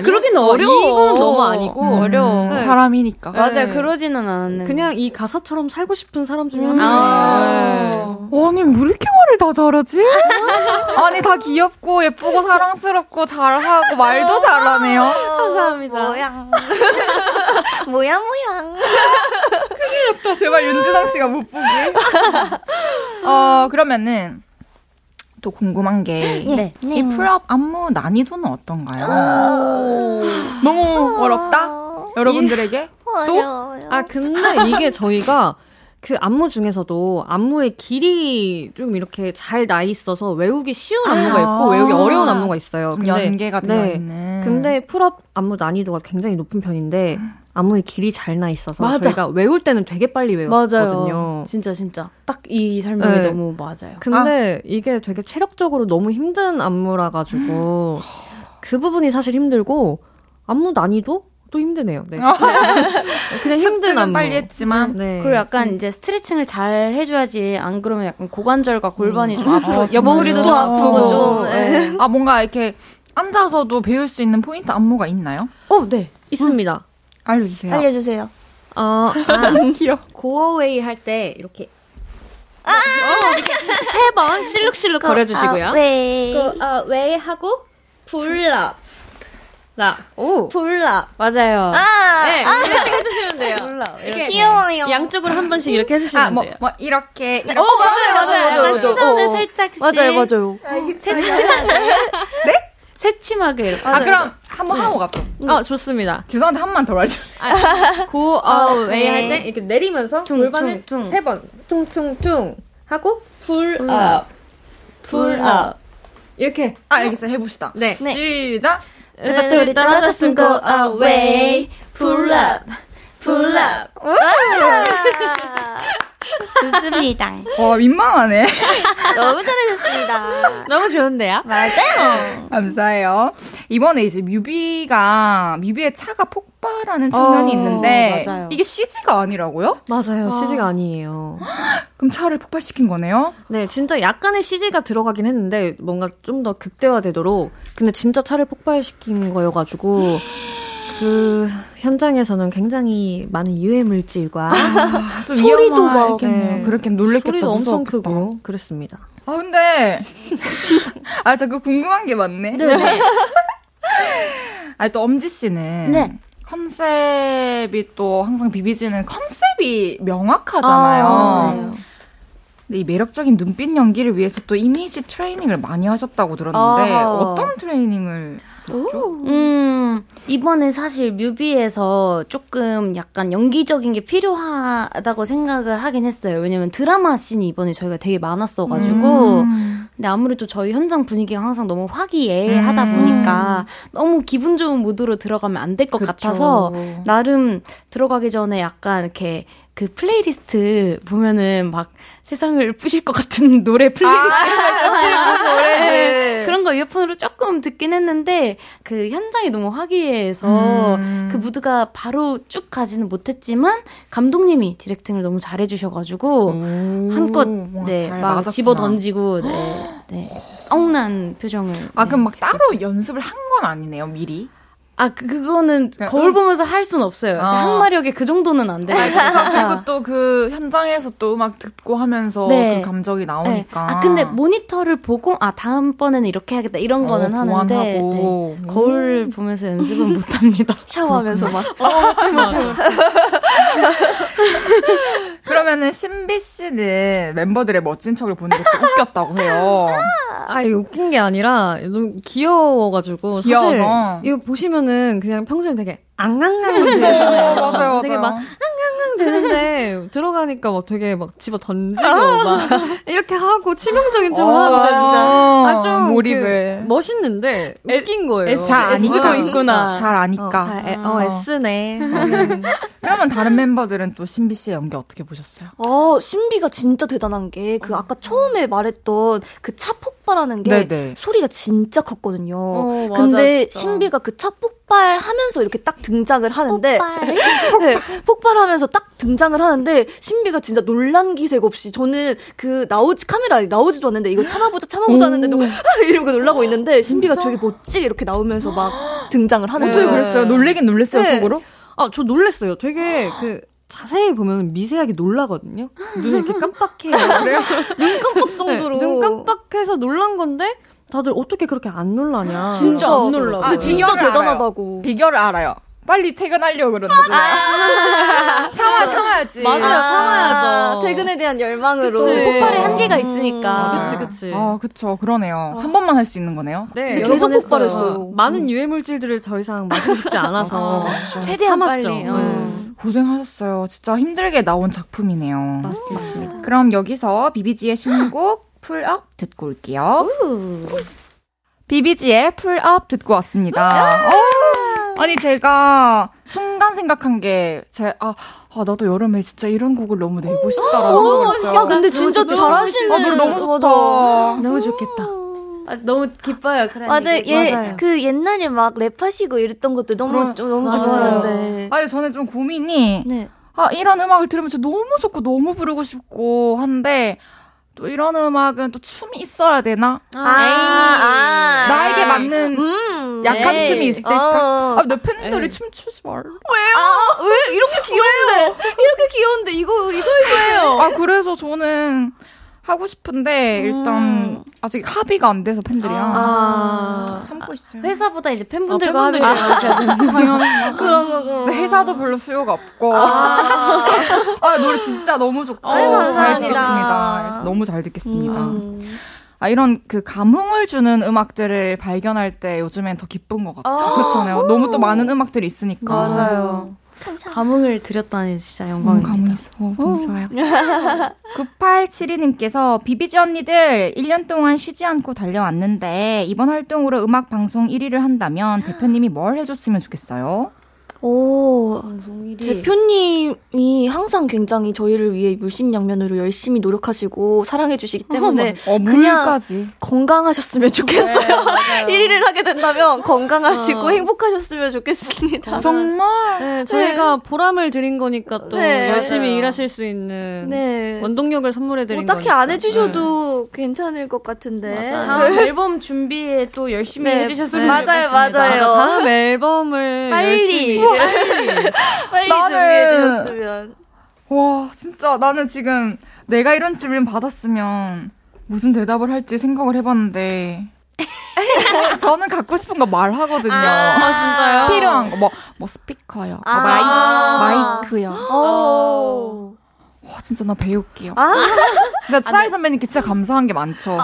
그러긴 어려워. 이건 너무 아니고 어려워. 사람이니까. 네. 맞아요. 그러지는 않았는데 그냥 이 가사처럼 살고 싶은 사람 중에 한 명이에요. 네. 아니 왜 이렇게 말을 다 잘하지? 아니 다 귀엽고 예쁘고 사랑스럽고 잘하고 말도 잘하네요. 감사합니다. 모양 모양 큰일 났다. 제발 윤지상 씨가 못 보게. 그러면은 또 궁금한 게 이 풀업 안무 난이도는 어떤가요? 너무 어렵다? 여러분들에게? 어려워요. 아 근데 이게 저희가 그 안무 중에서도 안무의 길이 좀 이렇게 잘 나 있어서 외우기 쉬운 안무가 있고 외우기 어려운 안무가 있어요. 좀 근데, 연계가 되어있는. 근데 풀업 안무 난이도가 굉장히 높은 편인데 안무의 길이 잘 나 있어서 저희가 외울 때는 되게 빨리 외웠거든요. 맞아요. 진짜 딱 이 설명이 너무 맞아요. 근데 이게 되게 체력적으로 너무 힘든 안무라 가지고 그 부분이 사실 힘들고 안무 난이도? 또 힘드네요. 네. 그냥 힘든 안무. 빨리 했지만. 네. 그리고 약간 이제 스트레칭을 잘 해줘야지 안 그러면 약간 고관절과 골반이 좀 아프고 옆구리도 좀 아프고 좀. 네. 아 뭔가 이렇게 앉아서도 배울 수 있는 포인트 안무가 있나요? 네 있습니다. 알려주세요. 귀여워. 고어웨이 할 때 이렇게. 이렇게 세 번 실룩실룩 거려주시고요. 고어웨이 하고 풀라. 풀라. 맞아요. 이렇게 해주시면 돼요. 이렇게 귀여워요. 양쪽으로 한 번씩 이렇게 해주시면 돼요. 이렇게. 맞아요. 약간 시선을 살짝씩. 맞아요. 새침하게. 네? 새침하게 이렇게. 그럼 한번 하고 가죠. 좋습니다. 죄송한데 한 번만 더 말해주세요. 고어웨이 할 때 이렇게 내리면서 골반을 세 번 퉁퉁퉁 하고 풀업. 이렇게. 알겠어요. 해봅시다. 네. 시작. 네. 네. 떨어졌음 go away pull up 굴럽. 좋습니다. 와, 민망하네. 너무 잘해줬습니다. 너무 좋은데요? 맞아요. 감사해요. 이번에 이제 뮤비의 차가 폭발하는 장면이 있는데 맞아요. 이게 CG가 아니라고요? 맞아요. 와. CG가 아니에요. 그럼 차를 폭발시킨 거네요? 네, 진짜 약간의 CG가 들어가긴 했는데 뭔가 좀 더 극대화되도록. 근데 진짜 차를 폭발시킨 거여가지고 그 현장에서는 굉장히 많은 유해물질과 좀 소리도 막 네. 그렇게 놀랬겠다. 소리도 엄청 무서웠겠다. 크고 그랬습니다. 아 근데 아 저 그거 궁금한 게 많네. 네. 아 또 엄지 씨는 네. 컨셉이 또 항상 비비지는 컨셉이 명확하잖아요. 아, 근데 이 매력적인 눈빛 연기를 위해서 또 이미지 트레이닝을 많이 하셨다고 들었는데 아. 어떤 트레이닝을? 이번에 사실 뮤비에서 조금 약간 연기적인 게 필요하다고 생각을 하긴 했어요. 왜냐면 드라마 씬이 이번에 저희가 되게 많았어가지고 근데 아무래도 저희 현장 분위기가 항상 너무 화기애애하다 보니까 너무 기분 좋은 모드로 들어가면 안 될 것 같아서 나름 들어가기 전에 약간 이렇게 그 플레이리스트 보면은 막 세상을 부실 것 같은 노래 플레이리스트였잖아요. 아, 네. 그런 거 이어폰으로 조금 듣긴 했는데 그 현장이 너무 화기애애해서 그 무드가 바로 쭉 가지는 못했지만 감독님이 디렉팅을 너무 잘해주셔가지고 한껏 네, 막 집어던지고 네, 썩난 표정을. 아 네, 그럼 막 따로 던졌어요. 연습을 한 건 아니네요, 미리? 아, 그거는 거울 보면서 할 순 없어요. 제 항마력에 그 정도는 안 돼요. 그리고 또 그 현장에서 또 음악 듣고 하면서 네. 그 감정이 나오니까. 네. 아, 근데 모니터를 보고, 아, 다음번에는 이렇게 해야겠다. 이런 거는 하는데. 네. 거울 보면서 연습은 못 합니다. 샤워하면서 막. 그러면은 신비 씨는 멤버들의 멋진 척을 보는 것도 웃겼다고 해요. 아, 이거 웃긴 게 아니라 너무 귀여워가지고. 사실 이거 보시면은 그냥 평소에 되게 앙앙앙 되잖아요. 맞아요. 되게 막 앙앙앙 되는데 들어가니까 막 되게 막 집어 던지고 막 이렇게 하고 치명적인 척을 하는데 진짜 좀 몰입을 그 멋있는데 웃긴 거예요. 잘 아니까 있구나. 잘 아니까. S네. 그러면 다른 멤버들은 또 신비 씨의 연기 어떻게 보셨어요? 신비가 진짜 대단한 게 그 아까 처음에 말했던 그 차 폭발하는 게 네네. 소리가 진짜 컸거든요. 근데 진짜. 신비가 그 차 폭발하면서 이렇게 딱 등장을 하는데 네, 폭발하면서 딱 등장을 하는데 신비가 진짜 놀란 기색 없이 저는 그 카메라에 나오지도 않는데 이걸 참아보자 하는데도 이러고 놀라고 있는데 신비가 진짜? 되게 멋지게 이렇게 나오면서 막 등장을 하는 거예요. 어떻게 그랬어요? 놀래긴 놀랬어요, 네. 속으로? 아, 저 놀랬어요. 되게 그 자세히 보면 미세하게 놀라거든요. 눈이 이렇게 깜빡해요. 그래요? 눈 깜빡 정도로. 네, 눈 깜빡해서 놀란 건데 다들 어떻게 그렇게 안 놀라냐. 진짜 안 놀라. 근데 진짜 대단하다고. 비결을 알아요. 빨리 퇴근하려고 그러는 거죠. 참아야지. 맞아요, 참아야죠. 퇴근에 대한 열망으로. 그치. 폭발의 한계가 있으니까. 그치. 아, 그쵸. 그러네요. 한 번만 할 수 있는 거네요. 네, 계속 폭발했어요. 많은 유해물질들을 더 이상 마시고 싶지 않아서. 최대한 참았죠. 빨리. 고생하셨어요. 진짜 힘들게 나온 작품이네요. 맞습니다. 그럼 여기서 비비지의 신곡 풀업 듣고 올게요. 비비지의 풀업 듣고 왔습니다. 아니 제가 순간 생각한 게 나도 여름에 진짜 이런 곡을 너무 내고 싶다라고 했어요. 야 근데 진짜 잘하시는. 아, 너무 좋다. 너무 좋겠다. 아, 너무 기뻐요. 맞아요. 맞아요. 그 옛날에 막 랩하시고 이랬던 것도 너무 좋았는데. 아니 저는 좀 고민이 이런 음악을 들으면 진짜 너무 좋고 너무 부르고 싶고 한데. 또 이런 음악은 또 춤이 있어야 되나? 나에게 맞는 약한 춤이 있을까? 내 팬들이 춤추지 말라. 왜요? 왜? 이렇게 귀여운데. 이렇게 귀여운데 이거예요. 아 그래서 저는 하고 싶은데 일단 아직 합의가 안 돼서 팬들이랑 참고 있어요. 회사보다 이제 팬분들과 합의를 하셔야 되는 당연히 그런 거고. 회사도 별로 수요가 없고. 노래 진짜 너무 좋고. 잘 듣겠습니다. 너무 잘 듣겠습니다. 이런 그 감흥을 주는 음악들을 발견할 때 요즘엔 더 기쁜 것 같아요. 그렇잖아요. 너무 또 많은 음악들이 있으니까. 맞아요. 감사합니다. 감흥을 드렸다니 진짜 영광입니다. 너무 좋아요. 9872님께서 비비지 언니들 1년 동안 쉬지 않고 달려왔는데 이번 활동으로 음악 방송 1위를 한다면 대표님이 뭘 해줬으면 좋겠어요? 오, 방송일이. 대표님이 항상 굉장히 저희를 위해 물심양면으로 열심히 노력하시고 사랑해주시기 때문에 물까지 그냥 건강하셨으면 좋겠어요. 네, 1위를 하게 된다면 건강하시고 행복하셨으면 좋겠습니다. 정말 네, 저희가 네. 보람을 드린 거니까 또 네, 열심히 맞아요. 일하실 수 있는 네. 원동력을 선물해드린 뭐 거니까. 딱히 안 해주셔도 네. 괜찮을 것 같은데. 다음 앨범 준비에 또 열심히 네. 해주셨으면 네. 좋겠습니다. 맞아요. 다음 앨범을 빨리 빨리 준비해주셨으면. 와 진짜 나는 지금 내가 이런 질문 받았으면 무슨 대답을 할지 생각을 해봤는데 저는 갖고 싶은 거 말하거든요. 아 진짜요? 필요한 거 뭐 스피커요, 마이크요. 와 진짜 나 배울게요. 근데 싸이 선배님께 진짜 감사한 게 많죠.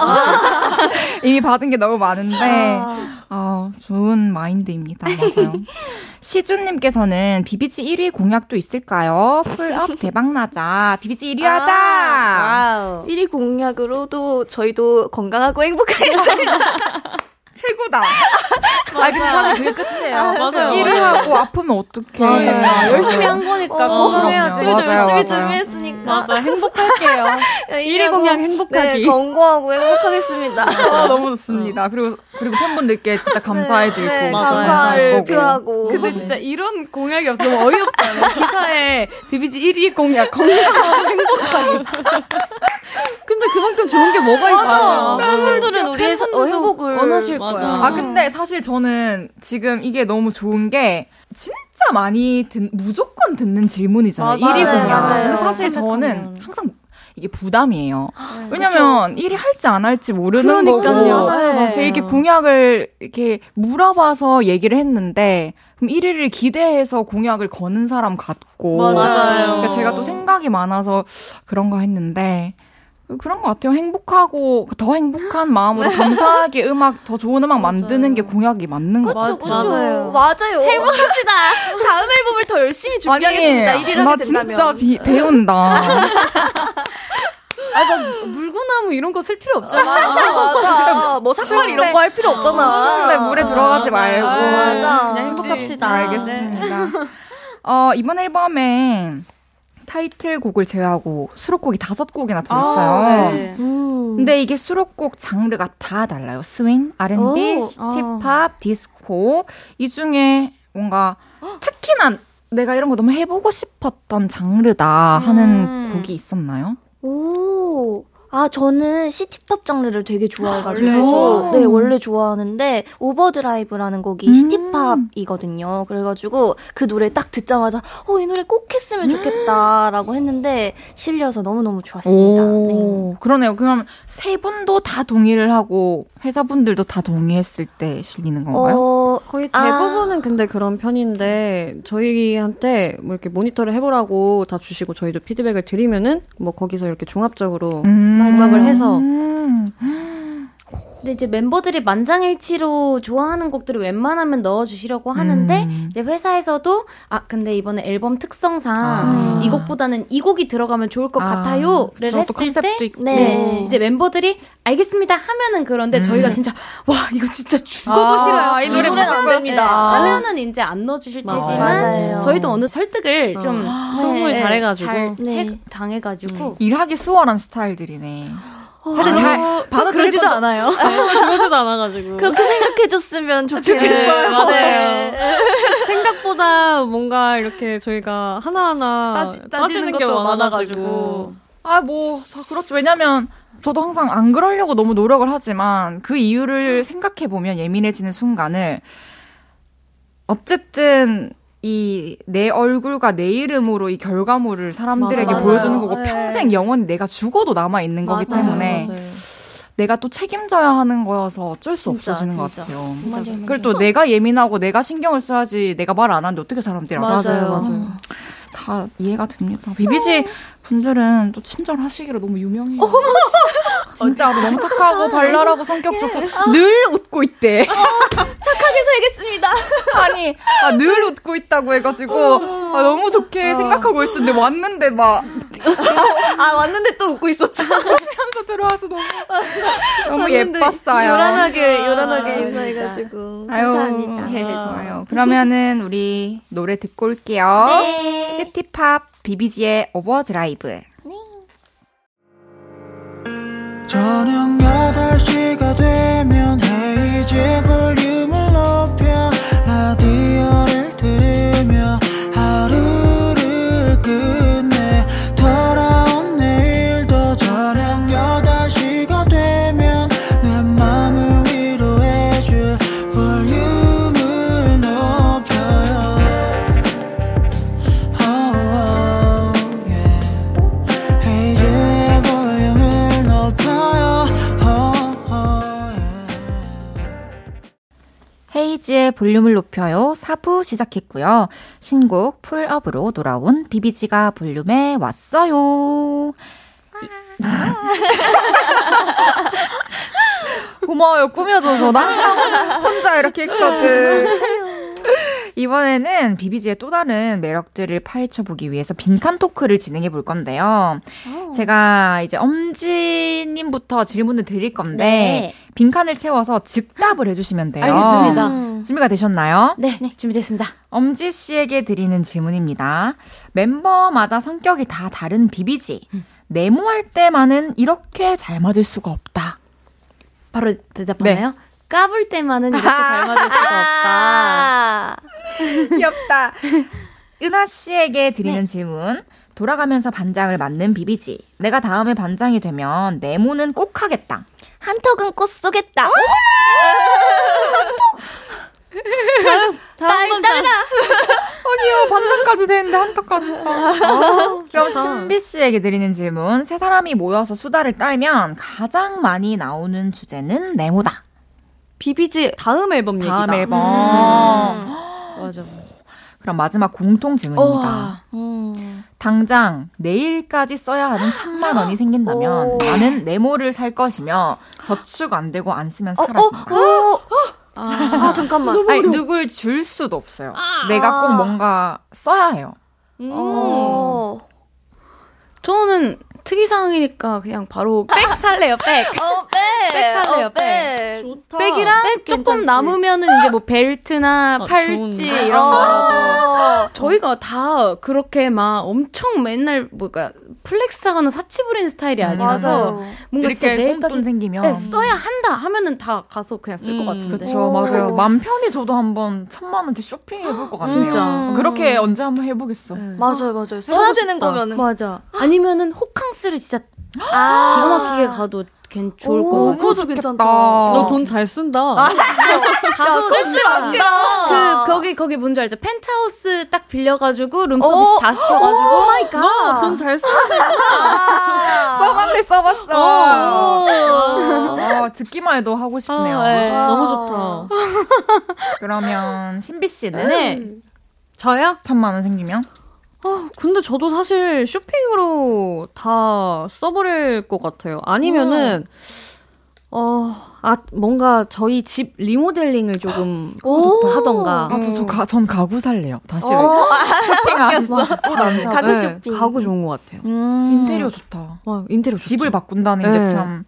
이미 받은 게 너무 많은데 좋은 마인드입니다. 맞아요. 시준님께서는 비비지 1위 공약도 있을까요? 풀업 대박나자. 비비지 1위 하자. 와우. 1위 공약으로도 저희도 건강하고 행복하겠습니다. 최고다. 아, 근데 사실 그게 끝이에요. 맞아요. 일을 하고 아프면 어떡해. 열심히 한 거니까. 해야지. 저희도 열심히 준비했으니까. 맞아, 행복할게요. 1위 공약 행복하기. 네, 건강하고 행복하겠습니다. 아, 너무 좋습니다. 그리고 팬분들께 진짜 감사해드리고. 네, 감사를 표하고. 근데 진짜 이런 공약이 없으면 어이없잖아요. 기사에 비비지 1위 공약, 건강하고 행복하기. 근데 그만큼 좋은 게 뭐가 있어요? 팬분들은 우리의 행복을 원하실 거예요. 아 근데 사실 저는 지금 이게 너무 좋은 게 진짜 많이 무조건 듣는 질문이잖아요. 1위 공약. 근데 사실 저는 항상 이게 부담이에요. 네, 왜냐면 그렇죠. 1위 할지 안 할지 모르는 거고. 맞아요. 이렇게 공약을 이렇게 물어봐서 얘기를 했는데 그럼 1위를 기대해서 공약을 거는 사람 같고. 맞아요. 그러니까 제가 또 생각이 많아서 그런가 했는데. 그런 것 같아요. 행복하고 더 행복한 마음으로 감사하게 음악, 더 좋은 음악 만드는 게 공약이 맞는 것 같아요. 맞아요. 맞아요. 행복합시다. 다음 앨범을 더 열심히 준비하겠습니다. 1위를 하게 된다면. 나 진짜 배운다. 아, 물구나무 이런 거 쓸 필요 없잖아. 맞아. 뭐 삭발 이런 거 할 필요 없잖아. 추운데 물에 들어가지 말고. 맞아. 그냥 행복합시다. 알겠습니다. 네. 이번 앨범엔 타이틀곡을 제외하고 수록곡이 5곡이나 들었어요. 아, 네. 근데 이게 수록곡 장르가 다 달라요. 스윙, R&B, 시티팝, 디스코. 이 중에 뭔가 특히나 내가 이런 거 너무 해보고 싶었던 장르다 하는 곡이 있었나요? 오, 아 저는 시티팝 장르를 되게 좋아해가지고 네 원래 좋아하는데 오버드라이브라는 곡이 시티팝이거든요. 그래가지고 그 노래 딱 듣자마자 이 노래 꼭 했으면 좋겠다라고 했는데 실려서 너무너무 좋았습니다. 오, 네. 그러네요. 그럼 세 분도 다 동의를 하고 회사분들도 다 동의했을 때 실리는 건가요? 거의 대부분은 근데 그런 편인데 저희한테 뭐 이렇게 모니터를 해보라고 다 주시고 저희도 피드백을 드리면은 뭐 거기서 이렇게 종합적으로 조합을 해서. 근데 이제 멤버들이 만장일치로 좋아하는 곡들을 웬만하면 넣어주시려고 하는데 이제 회사에서도 근데 이번에 앨범 특성상 이 곡보다는 이 곡이 들어가면 좋을 것 같아요를 했을 때 네. 이제 멤버들이 알겠습니다 하면은 그런데 저희가 진짜 와 이거 진짜 죽어도 싫어요. 이 노래 안 됩니다. 하면은 이제 안 넣어주실 테지만 맞아요. 저희도 어느 설득을 좀 수긍을 잘해가지고 당해가지고 일하기 수월한 스타일들이네. 사실 잘 받아들이지도 않아요. 그러지도 않아가지고 그렇게 생각해줬으면 좋겠어요. 맞아요. 네. 생각보다 뭔가 이렇게 저희가 하나하나 따지는 게 많아가지고 다 그렇죠. 왜냐면 저도 항상 안 그러려고 너무 노력을 하지만 그 이유를 생각해보면 예민해지는 순간을 어쨌든 내 얼굴과 내 이름으로 이 결과물을 사람들에게 보여주는 거고 평생 영원히 내가 죽어도 남아있는 거기 때문에 내가 또 책임져야 하는 거여서 어쩔 수 없어지는 것 같아요. 진짜. 그리고 또 내가 예민하고 내가 신경을 써야지 내가 말 안 하는데 어떻게 사람들이 알아주세요. 다 이해가 됩니다. 비비지 분들은 또 친절하시기로 너무 유명해요. 진짜로 너무 착하고 발랄하고 성격 좋고 늘 웃고 있대. 착하게 살겠습니다. 아니 늘 웃고 있다고 해가지고 너무 좋게 생각하고 있었는데 왔는데 막 아, 왔는데 또 웃고 있었죠. 웃으면서 들어와서 너무 너무 예뻤어요. 요란하게 인사해가지고. 아유, 감사합니다. 좋아요. 그러면은 우리 노래 듣고 올게요. 네. 시티팝 비비지의 오버드라이브. 네. 저녁 8시가 되면 헤이지 볼륨을 높여 라디오를 들으며 하루를 끝내 돌아온 내일도 저녁 8시가 되면 내 맘을 위로해줄 볼륨을 높여요. oh, yeah. 헤이지 볼륨을 높여요. 헤이지의 볼륨을 높여요 4부 시작했고요. 신곡 풀업으로 돌아온 비비지가 볼륨에 왔어요. 고마워요. 꾸며줘서 나 혼자 이렇게 했거든. 이번에는 비비지의 또 다른 매력들을 파헤쳐보기 위해서 빈칸 토크를 진행해볼 건데요. 오. 제가 이제 엄지님부터 질문을 드릴 건데 네. 빈칸을 채워서 즉답을 해주시면 돼요. 알겠습니다. 준비가 되셨나요? 네, 네, 준비됐습니다. 엄지 씨에게 드리는 질문입니다. 멤버마다 성격이 다 다른 비비지. 네모할 때만은 이렇게 잘 맞을 수가 없다. 바로 대답하나요? 네. 까불 때만은 이렇게 잘 맞을 수가 없다. 귀엽다. 은하 씨에게 드리는 네. 질문. 돌아가면서 반장을 맡는 비비지. 내가 다음에 반장이 되면 네모는 꼭 하겠다. 한턱은 꼭 쏘겠다. 한턱. 다른 아니요. 반장까지 되는데 한턱까지 써. 아, 그럼 신비 씨에게 드리는 질문. 세 사람이 모여서 수다를 떨면 가장 많이 나오는 주제는 네모다. 비비지 다음 앨범 얘기다. 다음 앨범. 맞아. 그럼 마지막 공통 질문입니다. 당장 내일까지 써야 하는 1,000만 원이 생긴다면 나는 네모를 살 것이며 저축 안 되고 안 쓰면 사라진다. 아, 잠깐만. 아니, 누굴 줄 수도 없어요. 내가 꼭 뭔가 써야 해요. 저는 특이사항이니까 그냥 바로 백 살래요. 백 살래요. 백 좋다. 백이랑 백 조금 남으면은 이제 뭐 벨트나 팔찌 이런 거라도 저희가 다 그렇게 막 엄청 맨날 뭐가 플렉스하거나 사치 부리는 스타일이 아니라서 뭔가 진짜 내일까지 좀 생기면 네, 써야 한다 하면은 다 가서 그냥 쓸 것 같은데. 그렇죠, 맞아요. 맘 편히 저도 한번 1,000만 원치 쇼핑해볼 것 같아요. 진짜 그렇게 언제 한번 해보겠어. 맞아요. 써야 되는 거면은 맞아. 아니면은 호캉스를 진짜 기가 막히게 가도. 좋을 거. 그거 괜찮다. 너 돈 잘 쓴다. 쓸 줄 안다. 거기 뭔지 알죠? 펜트하우스 딱 빌려가지고 룸서비스 다 시켜가지고. 오 마이 갓. 너 돈 잘 쓴다. 써봤어. 듣기만 해도 하고 싶네요. 너무 좋다. 그러면 신비 씨는? 네. 저요? 3만 원 생기면? 근데 저도 사실 쇼핑으로 다 써버릴 것 같아요. 아니면은, 뭔가 저희 집 리모델링을 조금 하던가. 전 가구 살래요. 다시. 쇼핑 가구 쇼핑. 가구 좋은 것 같아요. 인테리어 좋다. 인테리어 좋죠. 집을 바꾼다는 게 참.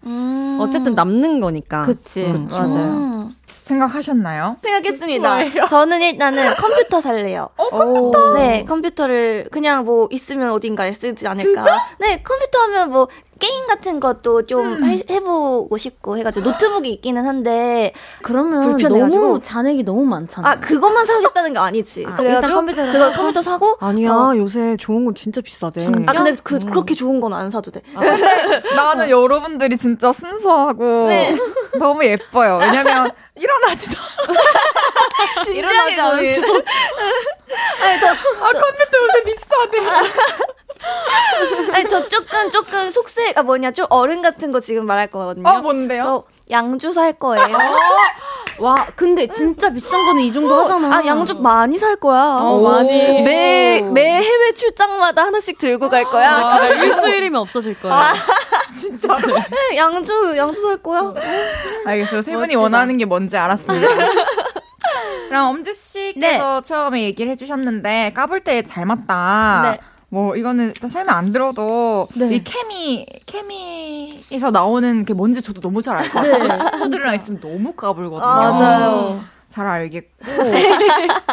어쨌든 남는 거니까. 그치. 맞아요. 생각하셨나요? 생각했습니다. 왜요? 저는 일단은 컴퓨터 살래요. 컴퓨터? 네, 컴퓨터를 그냥 뭐 있으면 어딘가에 쓰지 않을까. 진짜? 네, 컴퓨터 하면 뭐 게임 같은 것도 좀 해보고 싶고 해가지고 노트북이 있기는 한데 그러면 불편해가지고. 너무 잔액이 너무 많잖아. 그것만 사겠다는 게 아니지. 일단 컴퓨터를 그거 컴퓨터 사고 아니야. 요새 좋은 건 진짜 비싸대. 진짜? 근데 그렇게 좋은 건 안 사도 돼. 근데 나는 여러분들이 진짜 순수하고 네. 너무 예뻐요. 왜냐면 일어나지도 일어나지 않죠. 컴퓨터 요새 비싸대. 아니, 저 조금 속세, 좀 어른 같은 거 지금 말할 거거든요. 뭔데요? 저 양주 살 거예요. 와, 근데 진짜 비싼 거는 이 정도 하잖아. 양주 많이 살 거야. 많이. 매 해외 출장마다 하나씩 들고 갈 거야. 일주일이면 없어질 거야. 진짜. 네, 양주 살 거야. 알겠어요. 세 분이 원하는 게 뭔지 알았습니다. 그럼 엄지 씨께서 처음에 얘기를 해주셨는데 까불 때 잘 맞다. 네. 뭐 이거는 설명 안 들어도 네. 이 케미에서 나오는 게 뭔지 저도 너무 잘 알 것 같아요. 네. 친구들이랑 있으면 너무 까불거든요. 아, 맞아요. 잘 알겠고.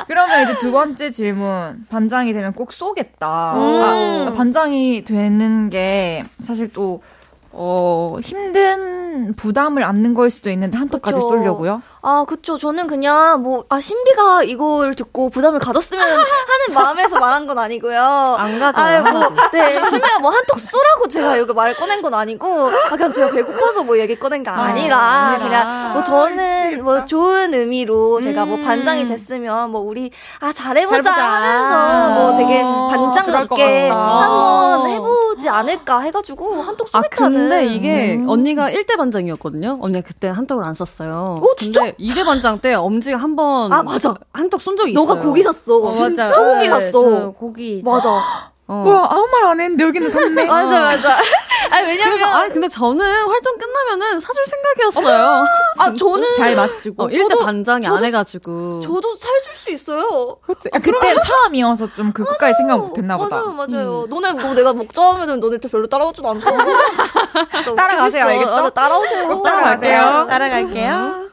그러면 이제 두 번째 질문. 반장이 되면 꼭 쏘겠다. 아, 반장이 되는 게 사실 또 힘든 부담을 안는 거일 수도 있는데 한턱까지 쏠려고요? 아, 그쵸. 저는 그냥 신비가 이걸 듣고 부담을 가졌으면 하는 마음에서 말한 건 아니고요. 안 가져요. 네, 신비가 한턱 쏘라고 제가 여기 말을 꺼낸 건 아니고, 그냥 제가 배고파서 얘기 꺼낸 게 아니라, 그냥 저는 좋은 의미로 제가 반장이 됐으면 우리 잘해보자 하면서 되게 반장답게 한번 해보지 않을까 해가지고 한턱 쏘겠다는. 근데 이게 언니가 1대 반장이었거든요. 언니가 그때 한턱을 안 썼어요. 어, 진짜? 근데 2대 반장 때 엄지가 한번 맞아. 한턱 쏜 적이 있어요. 너가 고기 샀어. 진짜? 소고기 샀어. 고기. 맞아. 뭐야, 아무 말 안 했는데 여기는 샀네. 맞아. 아니, 왜냐면. 근데 저는 활동 끝나면은 사줄 생각이었어요. 저는. 잘 맞추고. 1대 반장이 안 해가지고. 저도 사줄 수 있어요. 그때 처음이어서 좀 그것까지 생각 못 했나 보다. 맞아요. 너네 내가 먹자 하면은 너네 별로 따라오지도 않고. 따라가세요. 알겠죠? 따라오세요. 꼭 따라가세요. 따라갈게요.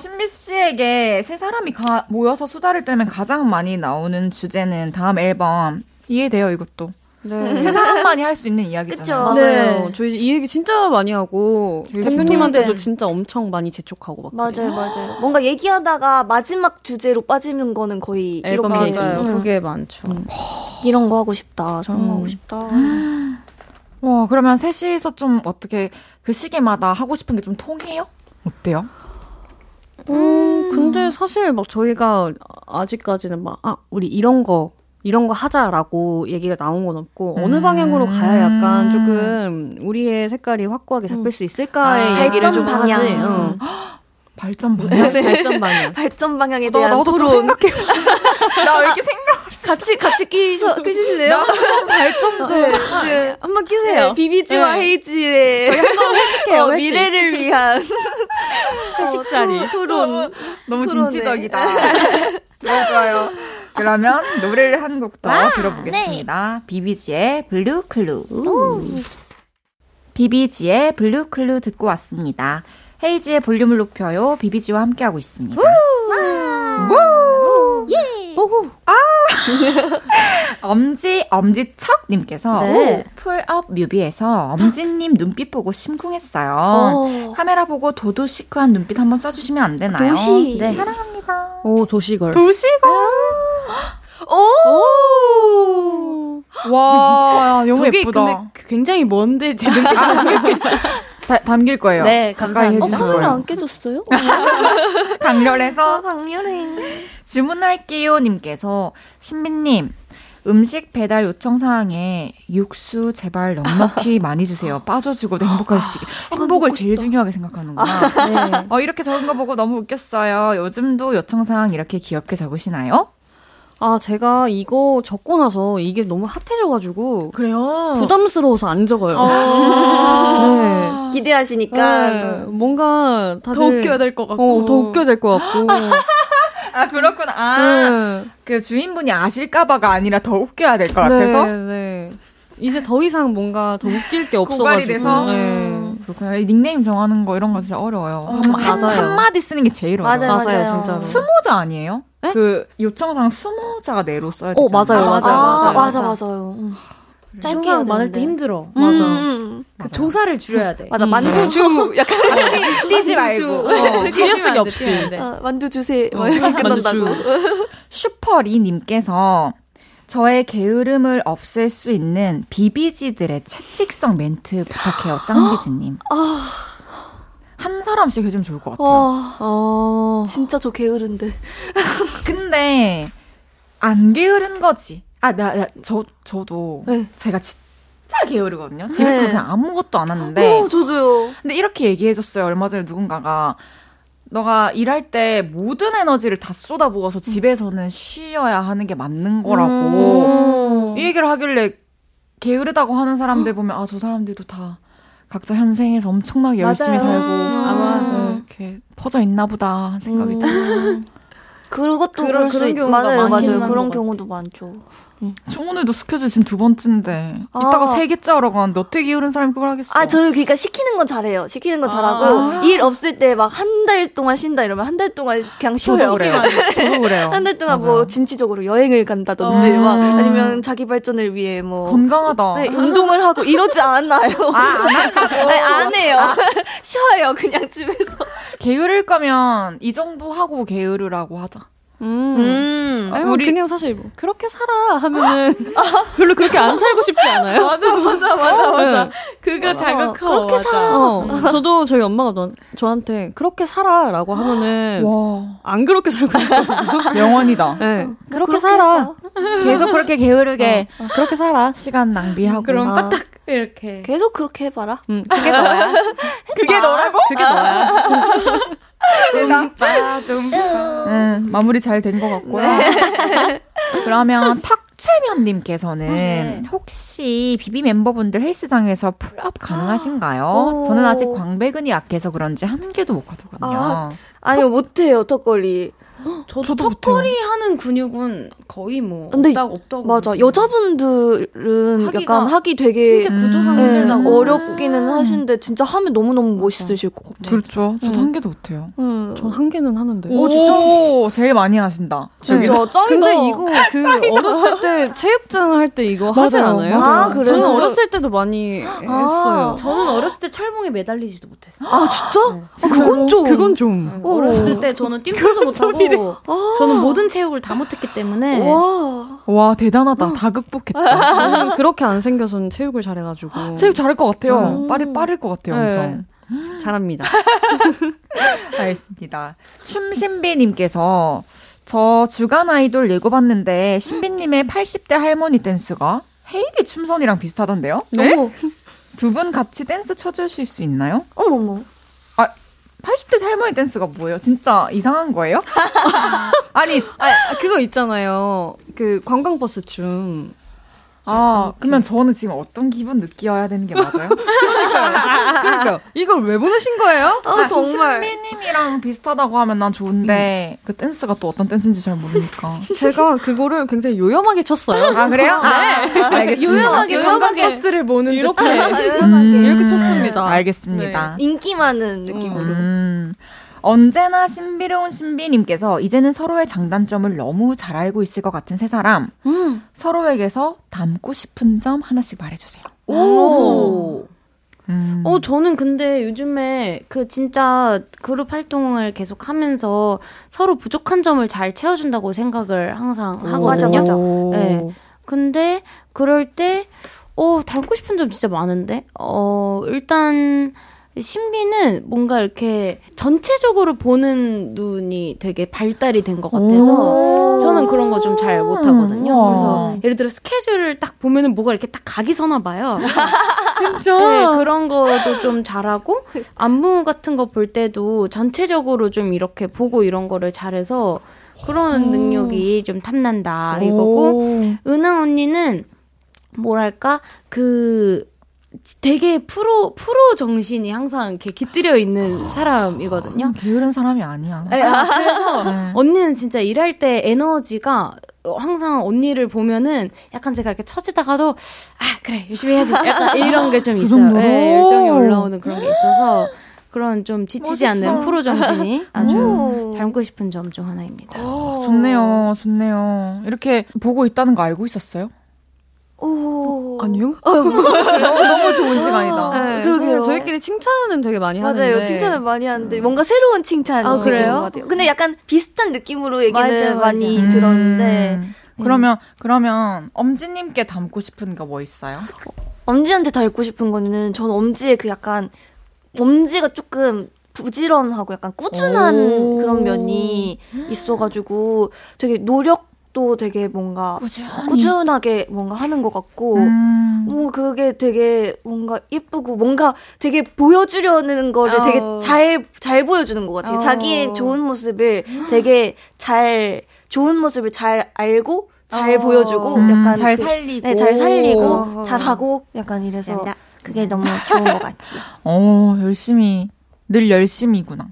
신비 씨에게 세 사람이 모여서 수다를 떨면 가장 많이 나오는 주제는 다음 앨범. 이해돼요, 이것도. 네. 세 사람만이 할 수 있는 이야기잖아요. 그쵸? 맞아요. 네. 저희 이 얘기 진짜 많이 하고 대표님한테도 진짜 엄청 많이 재촉하고 막. 맞아요. 뭔가 얘기하다가 마지막 주제로 빠지는 거는 거의 이런 게 있어요. 그게 많죠. 이런 거 하고 싶다. 저런 거 하고 싶다. 와, 그러면 셋이서 좀 어떻게 그 시기마다 하고 싶은 게 좀 통해요? 어때요? 근데 사실 저희가 아직까지는 우리 이런 거 하자라고 얘기가 나온 건 없고, 어느 방향으로 가야 약간 조금 우리의 색깔이 확고하게 잡힐 수 있을까의 얘기를 좀 하지. 발전 방향에 대한 토론. 나도 좀 생각해요. 나 왜 이렇게 생각 없이. 같이 끼실래요? 발전제. 네. 한번 끼세요. 네, 비비지와 헤이지의. 저희 한번 회식해요. 미래를 위한. 회식 자리. 토론. 너무 진취적이다. 너무 좋아요. 그러면 노래를 한 곡 더 들어보겠습니다. 네. 비비지의 블루클루. 비비지의 블루클루 듣고 왔습니다. 헤이지의 볼륨을 높여요. 비비지와 함께하고 있습니다. 엄지척님께서 네. 풀업 뮤비에서 엄지님 눈빛 보고 심쿵했어요. 카메라 보고 도도시크한 눈빛 한번 써주시면 안 되나요? 도시. 네. 사랑합니다. 오, 도시걸. 오. 와, 너무 예쁘다. 근데 굉장히 먼데 제 눈빛이 담길 거예요. 네, 감사합니다. 카메라 안 깨졌어요? 강렬해서. 강렬해. 주문할게요 님께서, 신비님, 음식 배달 요청 사항에 육수 제발 넉넉히 많이 주세요. 빠져주고도 행복할 수 있게. 행복을 제일 중요하게 생각하는구나. 네. 이렇게 적은 거 보고 너무 웃겼어요. 요즘도 요청 사항 이렇게 귀엽게 적으시나요? 제가 이거 적고 나서 이게 너무 핫해져가지고. 그래요? 부담스러워서 안 적어요. 네. 기대하시니까. 네. 뭔가 다들. 더 웃겨야 될 것 같고. 아, 그렇구나. 네. 그 주인분이 아실까봐가 아니라 더 웃겨야 될 것 같아서. 네. 이제 더 이상 뭔가 더 웃길 게 없어가지고. 고갈이 돼서. 네. 그렇구나. 닉네임 정하는 거 이런 거 진짜 어려워요. 한마디 쓰는 게 제일 어려워요. 맞아요. 진짜로. 수모자 아니에요? 네? 그 요청상 20자가 내로 써야 되잖아요. 맞아요. 짧게 해야 많을 때 힘들어. 맞아. 조사를 줄여야 돼. 맞아. 만두주 약간 띄지 말고 띄어쓰기 없이 만두 주세요. 이렇게 끝난다고. 슈퍼리 님께서 저의 게으름을 없앨 수 있는 비비지들의 채찍성 멘트 부탁해요. 짱비지님. 한 사람씩 해주면 좋을 것 같아요. 진짜 저 게으른데. 근데 안 게으른 거지. 저도 네. 제가 진짜 게으르거든요. 집에서 네. 그냥 아무것도 안 하는데. 저도요. 근데 이렇게 얘기해줬어요. 얼마 전에 누군가가, 너가 일할 때 모든 에너지를 다 쏟아부어서 집에서는 쉬어야 하는 게 맞는 거라고. 이 얘기를 하길래, 게으르다고 하는 사람들 보면 저 사람들도 다 각자 현생에서 엄청나게 열심히 살고 아마 이렇게 퍼져 있나 보다 생각이 들어요. 그것도 그럴 수 있... 맞아요, 맞아요. 그런 경우도 많죠. 청혼에도 스케줄 지금 2번째인데 아. 이따가 3개째라고 하는데 어떻게 게으른 사람이 그걸 하겠어. 아, 저는 그러니까 시키는 건 잘해요. 시키는 건 잘하고 일 없을 때 막 한 달 동안 쉰다 이러면 한 달 동안 그냥 쉬어요. 그래요. 한 달 동안 맞아요. 뭐 진취적으로 여행을 간다든지 막 아니면 자기 발전을 위해 뭐 건강하다. 네, 운동을 하고 이러지 않아요. 아, 안 해요. 아. 쉬어요 그냥 집에서. 게으를 거면 이 정도 하고 게으르라고 하자. 아니면 우리 그냥 사실 뭐 그렇게 살아 하면은 별로 그렇게 안 살고 싶지 않아요? 맞아. 네. 그거 자극하고 그렇게 맞아. 살아. 저도 저희 엄마가 저한테 그렇게 살아라고 하면은 안 그렇게 살고 싶거든요. 영원이다. 네. 그렇게 살아. 계속 그렇게 게으르게 그렇게 살아. 시간 낭비하고 그럼 까딱 이렇게 계속 그렇게 해봐라. 그게 너야. 그게 너라고? 그게 너야. 마무리 잘 된 것 같고요. 네. 그러면 탁채면님께서는 혹시 비비 멤버분들 헬스장에서 풀업 가능하신가요? 저는 아직 광배근이 약해서 그런지 한 개도 못 가더군요. 아니요, 못해요. 턱걸이. 저도 턱걸이 하는 근육은 거의 뭐 없다고. 맞아. 여자분들은 약간 하기 되게 진짜 구조상 힘들다고 어렵기는 하신데 진짜 하면 너무너무 멋있으실 것 같아요. 그렇죠. 저도 한 개도 못해요. 전 한 개는 하는데. 오, 진짜? 제일 많이 하신다. 네. 근데 이거 어렸을 때 체육장 할 때 이거 하지 않아요? 아, 그래요? 저는 어렸을 때도 많이 했어요. 저는 어렸을 때 철봉에 매달리지도 못했어요. 아, 진짜? 아, 그건 좀. 어렸을 때 저는 띵골도 못하고 저는 모든 체육을 다 못했기 때문에 와 대단하다. 다 극복했다. 저는 그렇게 안 생겨서는 체육을 잘해가지고 체육 잘할 것 같아요. 빠를 것 같아요. 네. 엄청 잘합니다. 알겠습니다. 춤신비님께서 저 주간 아이돌 예고봤는데 신비님의 80대 할머니 댄스가 헤이디 춤선이랑 비슷하던데요? 네? 두 분 같이 댄스 쳐주실 수 있나요? 어머머 80대 할머니 댄스가 뭐예요? 진짜 이상한 거예요? 아니, 그거 있잖아요. 그 관광버스 춤. 아, 그러면 저는 지금 어떤 기분 느껴야 되는 게 맞아요? 그러니까요. 이걸 왜 보내신 거예요? 정말. 신비님이랑 비슷하다고 하면 난 좋은데 그 댄스가 또 어떤 댄스인지 잘 모르니까. 제가 그거를 굉장히 요염하게 쳤어요. 아, 그래요? 네. 알겠습니다. 요염하게 관광버스를 모는 이렇게 이렇게 쳤습니다. 알겠습니다. 네. 인기 많은 느낌으로. 언제나 신비로운 신비님께서 이제는 서로의 장단점을 너무 잘 알고 있을 것 같은 세 사람. 서로에게서 닮고 싶은 점 하나씩 말해주세요. 오. 저는 근데 요즘에 그 진짜 그룹 활동을 계속 하면서 서로 부족한 점을 잘 채워준다고 생각을 항상 하거든요. 맞아. 네. 근데 그럴 때, 닮고 싶은 점 진짜 많은데? 일단, 신비는 뭔가 이렇게 전체적으로 보는 눈이 되게 발달이 된 것 같아서 저는 그런 거 좀 잘 못하거든요. 그래서 예를 들어 스케줄을 딱 보면은 뭐가 이렇게 딱 각이 서나 봐요. 진짜? 네, 그런 것도 좀 잘하고 안무 같은 거 볼 때도 전체적으로 좀 이렇게 보고 이런 거를 잘해서 그런 능력이 좀 탐난다 이거고 은하 언니는 뭐랄까 되게 프로 정신이 항상 이렇게 깃들여 있는 사람이거든요. 게으른 사람이 아니야. 그래서 언니는 진짜 일할 때 에너지가 항상 언니를 보면은 약간 제가 이렇게 처지다가도 그래 열심히 해야지 약간 이런 게 좀 있어요. 네, 열정이 올라오는 그런 게 있어서 그런 좀 지치지 않는 프로 정신이 아주 닮고 싶은 점 중 하나입니다. 좋네요. 이렇게 보고 있다는 거 알고 있었어요? 아니요? 너무 좋은 시간이다. 네, 그러게요. 저희끼리 칭찬은 되게 많이 하는데. 맞아요. 칭찬은 많이 하는데 뭔가 새로운 칭찬이 되는 것 같아요. 근데 약간 비슷한 느낌으로 얘기는 많이 들었는데. 그러면 엄지님께 닮고 싶은 거 뭐 있어요? 엄지한테 닮고 싶은 거는 전 엄지의 그 약간 엄지가 조금 부지런하고 약간 꾸준한 그런 면이 있어가지고 되게 또 되게 뭔가 꾸준하게 뭔가 하는 것 같고 뭔가 그게 되게 뭔가 예쁘고 뭔가 되게 보여주려는 거를 되게 잘 보여주는 것 같아요. 자기의 좋은 모습을 잘 알고 잘 보여주고 약간 잘 살리고 잘하고 약간 이래서 그게 너무 좋은 것 같아요. 열심히 늘 열심이구나.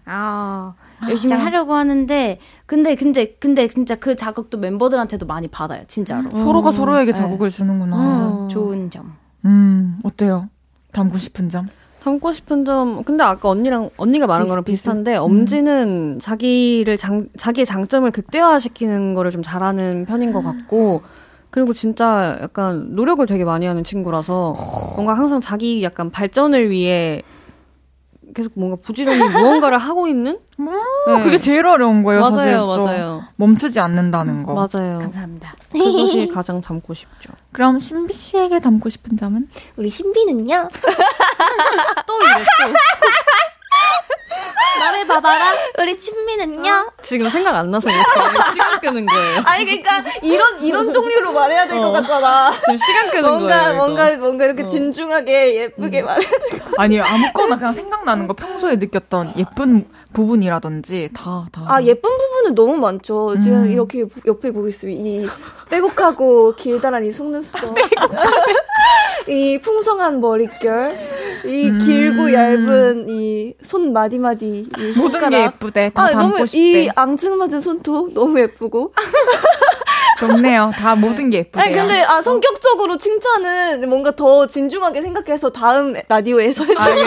열심히 하려고 하는데 근데 진짜 그 자극도 멤버들한테도 많이 받아요. 진짜로. 서로가 서로에게 자극을 주는구나. 좋은 점. 어때요? 담고 싶은 점? 담고 싶은 점. 근데 아까 언니가 말한 거랑 비슷한데 엄지는 자기의 장점을 극대화시키는 거를 좀 잘하는 편인 것 같고 그리고 진짜 약간 노력을 되게 많이 하는 친구라서 뭔가 항상 자기 약간 발전을 위해 계속 뭔가 부지런히 무언가를 하고 있는? 네. 그게 제일 어려운 거예요, 맞아요, 사실. 맞아요. 멈추지 않는다는 거. 맞아요. 감사합니다. 그것이 가장 담고 싶죠. 그럼 신비 씨에게 담고 싶은 점은? 우리 신비는요? 또 이랬어. 나를 봐봐라. 우리 친미는요? 지금 생각 안 나서 시간 끄는 거예요. 아니 그러니까 이런 종류로 말해야 될 것 같잖아. 지금 시간 끄는 거예요. 뭔가 이렇게 진중하게 예쁘게 말해야 될 것 같아. 아니 아무거나 그냥 생각나는 거 평소에 느꼈던 예쁜 부분이라든지 다. 아 예쁜 부분은 너무 많죠. 지금 이렇게 옆에 보고 있으면 이 빼곡하고 길다란 이 속눈썹, 이 풍성한 머릿결, 이 길고 얇은 이 손 마디마디 이 모든 게 예쁘대. 다 담고 싶대. 이 앙증맞은 손톱 너무 예쁘고. 좋네요. 다 모든 게 예쁘대요. 아니, 근데 성격적으로 칭찬은 뭔가 더 진중하게 생각해서 다음 라디오에서 해주세요.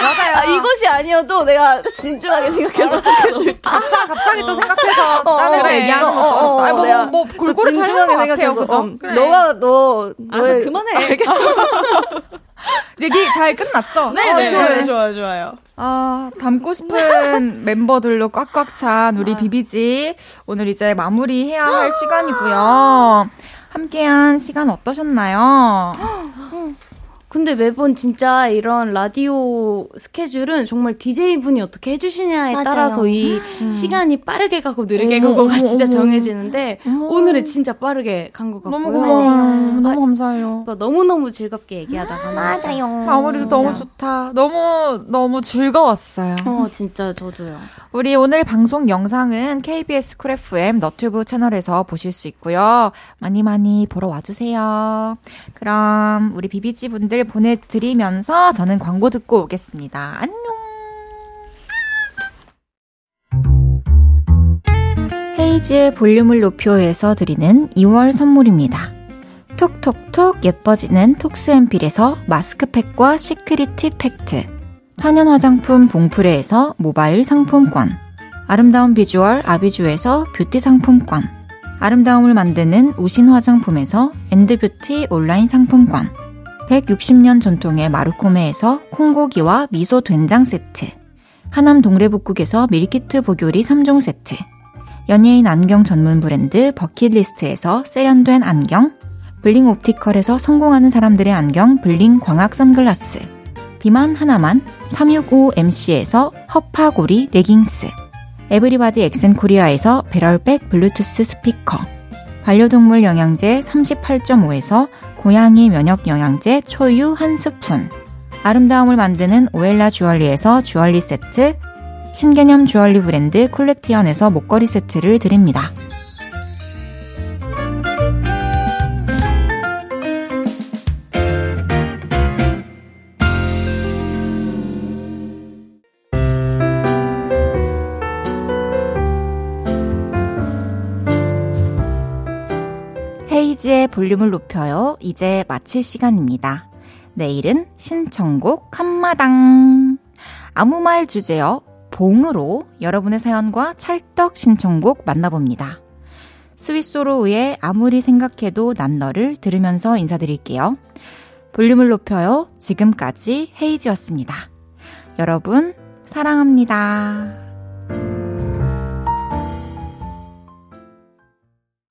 맞아요. 이것이 아니어도 내가 진중하게 생각해서 해줄게. 갑자기 또 생각해서 짠해서 얘기하는 것도 뭐 골고루 진중하게 생각해요. 그죠? 그래. 너의... 그만해. 알겠어. 얘기 잘 끝났죠? 네. 좋아요. 담고 싶은 멤버들로 꽉꽉 찬 우리 비비지. 오늘 이제 마무리해야 할 시간이고요. 함께한 시간 어떠셨나요? 근데 매번 진짜 이런 라디오 스케줄은 정말 DJ분이 어떻게 해주시냐에 맞아요. 따라서 이 시간이 빠르게 가고 느리게 가고가 진짜 정해지는데 오늘은 진짜 빠르게 간 것 같고요. 너무 감사해요. 너무너무 즐겁게 얘기하다가 맞아요. 마무리도 너무 좋다. 너무너무 즐거웠어요. 진짜 저도요. 우리 오늘 방송 영상은 KBS 쿨 FM 너튜브 채널에서 보실 수 있고요. 많이 보러 와주세요. 그럼 우리 비비지 분들 보내드리면서 저는 광고 듣고 오겠습니다. 안녕. 헤이지의 볼륨을 높여서 드리는 2월 선물입니다. 톡톡톡 예뻐지는 톡스앰필에서 마스크팩과 시크릿 티 팩트, 천연 화장품 봉프레에서 모바일 상품권, 아름다운 비주얼 아비주에서 뷰티 상품권, 아름다움을 만드는 우신 화장품에서 엔드뷰티 온라인 상품권, 160년 전통의 마루코메에서 콩고기와 미소 된장 세트, 하남 동래북국에서 밀키트 보교리 3종 세트, 연예인 안경 전문 브랜드 버킷리스트에서 세련된 안경, 블링 옵티컬에서 성공하는 사람들의 안경 블링 광학 선글라스, 비만 하나만 365MC에서 허파고리 레깅스, 에브리바디 엑센코리아에서 배럴백 블루투스 스피커, 반려동물 영양제 38.5에서 고양이 면역 영양제 초유 한 스푼, 아름다움을 만드는 오엘라 주얼리에서 주얼리 세트, 신개념 주얼리 브랜드 콜렉티언에서 목걸이 세트를 드립니다. 헤이지의 볼륨을 높여요. 이제 마칠 시간입니다. 내일은 신청곡 한마당. 아무 말 주제어 봉으로 여러분의 사연과 찰떡 신청곡 만나봅니다. 스위스로우의 아무리 생각해도 난 너를 들으면서 인사드릴게요. 볼륨을 높여요. 지금까지 헤이지였습니다. 여러분 사랑합니다.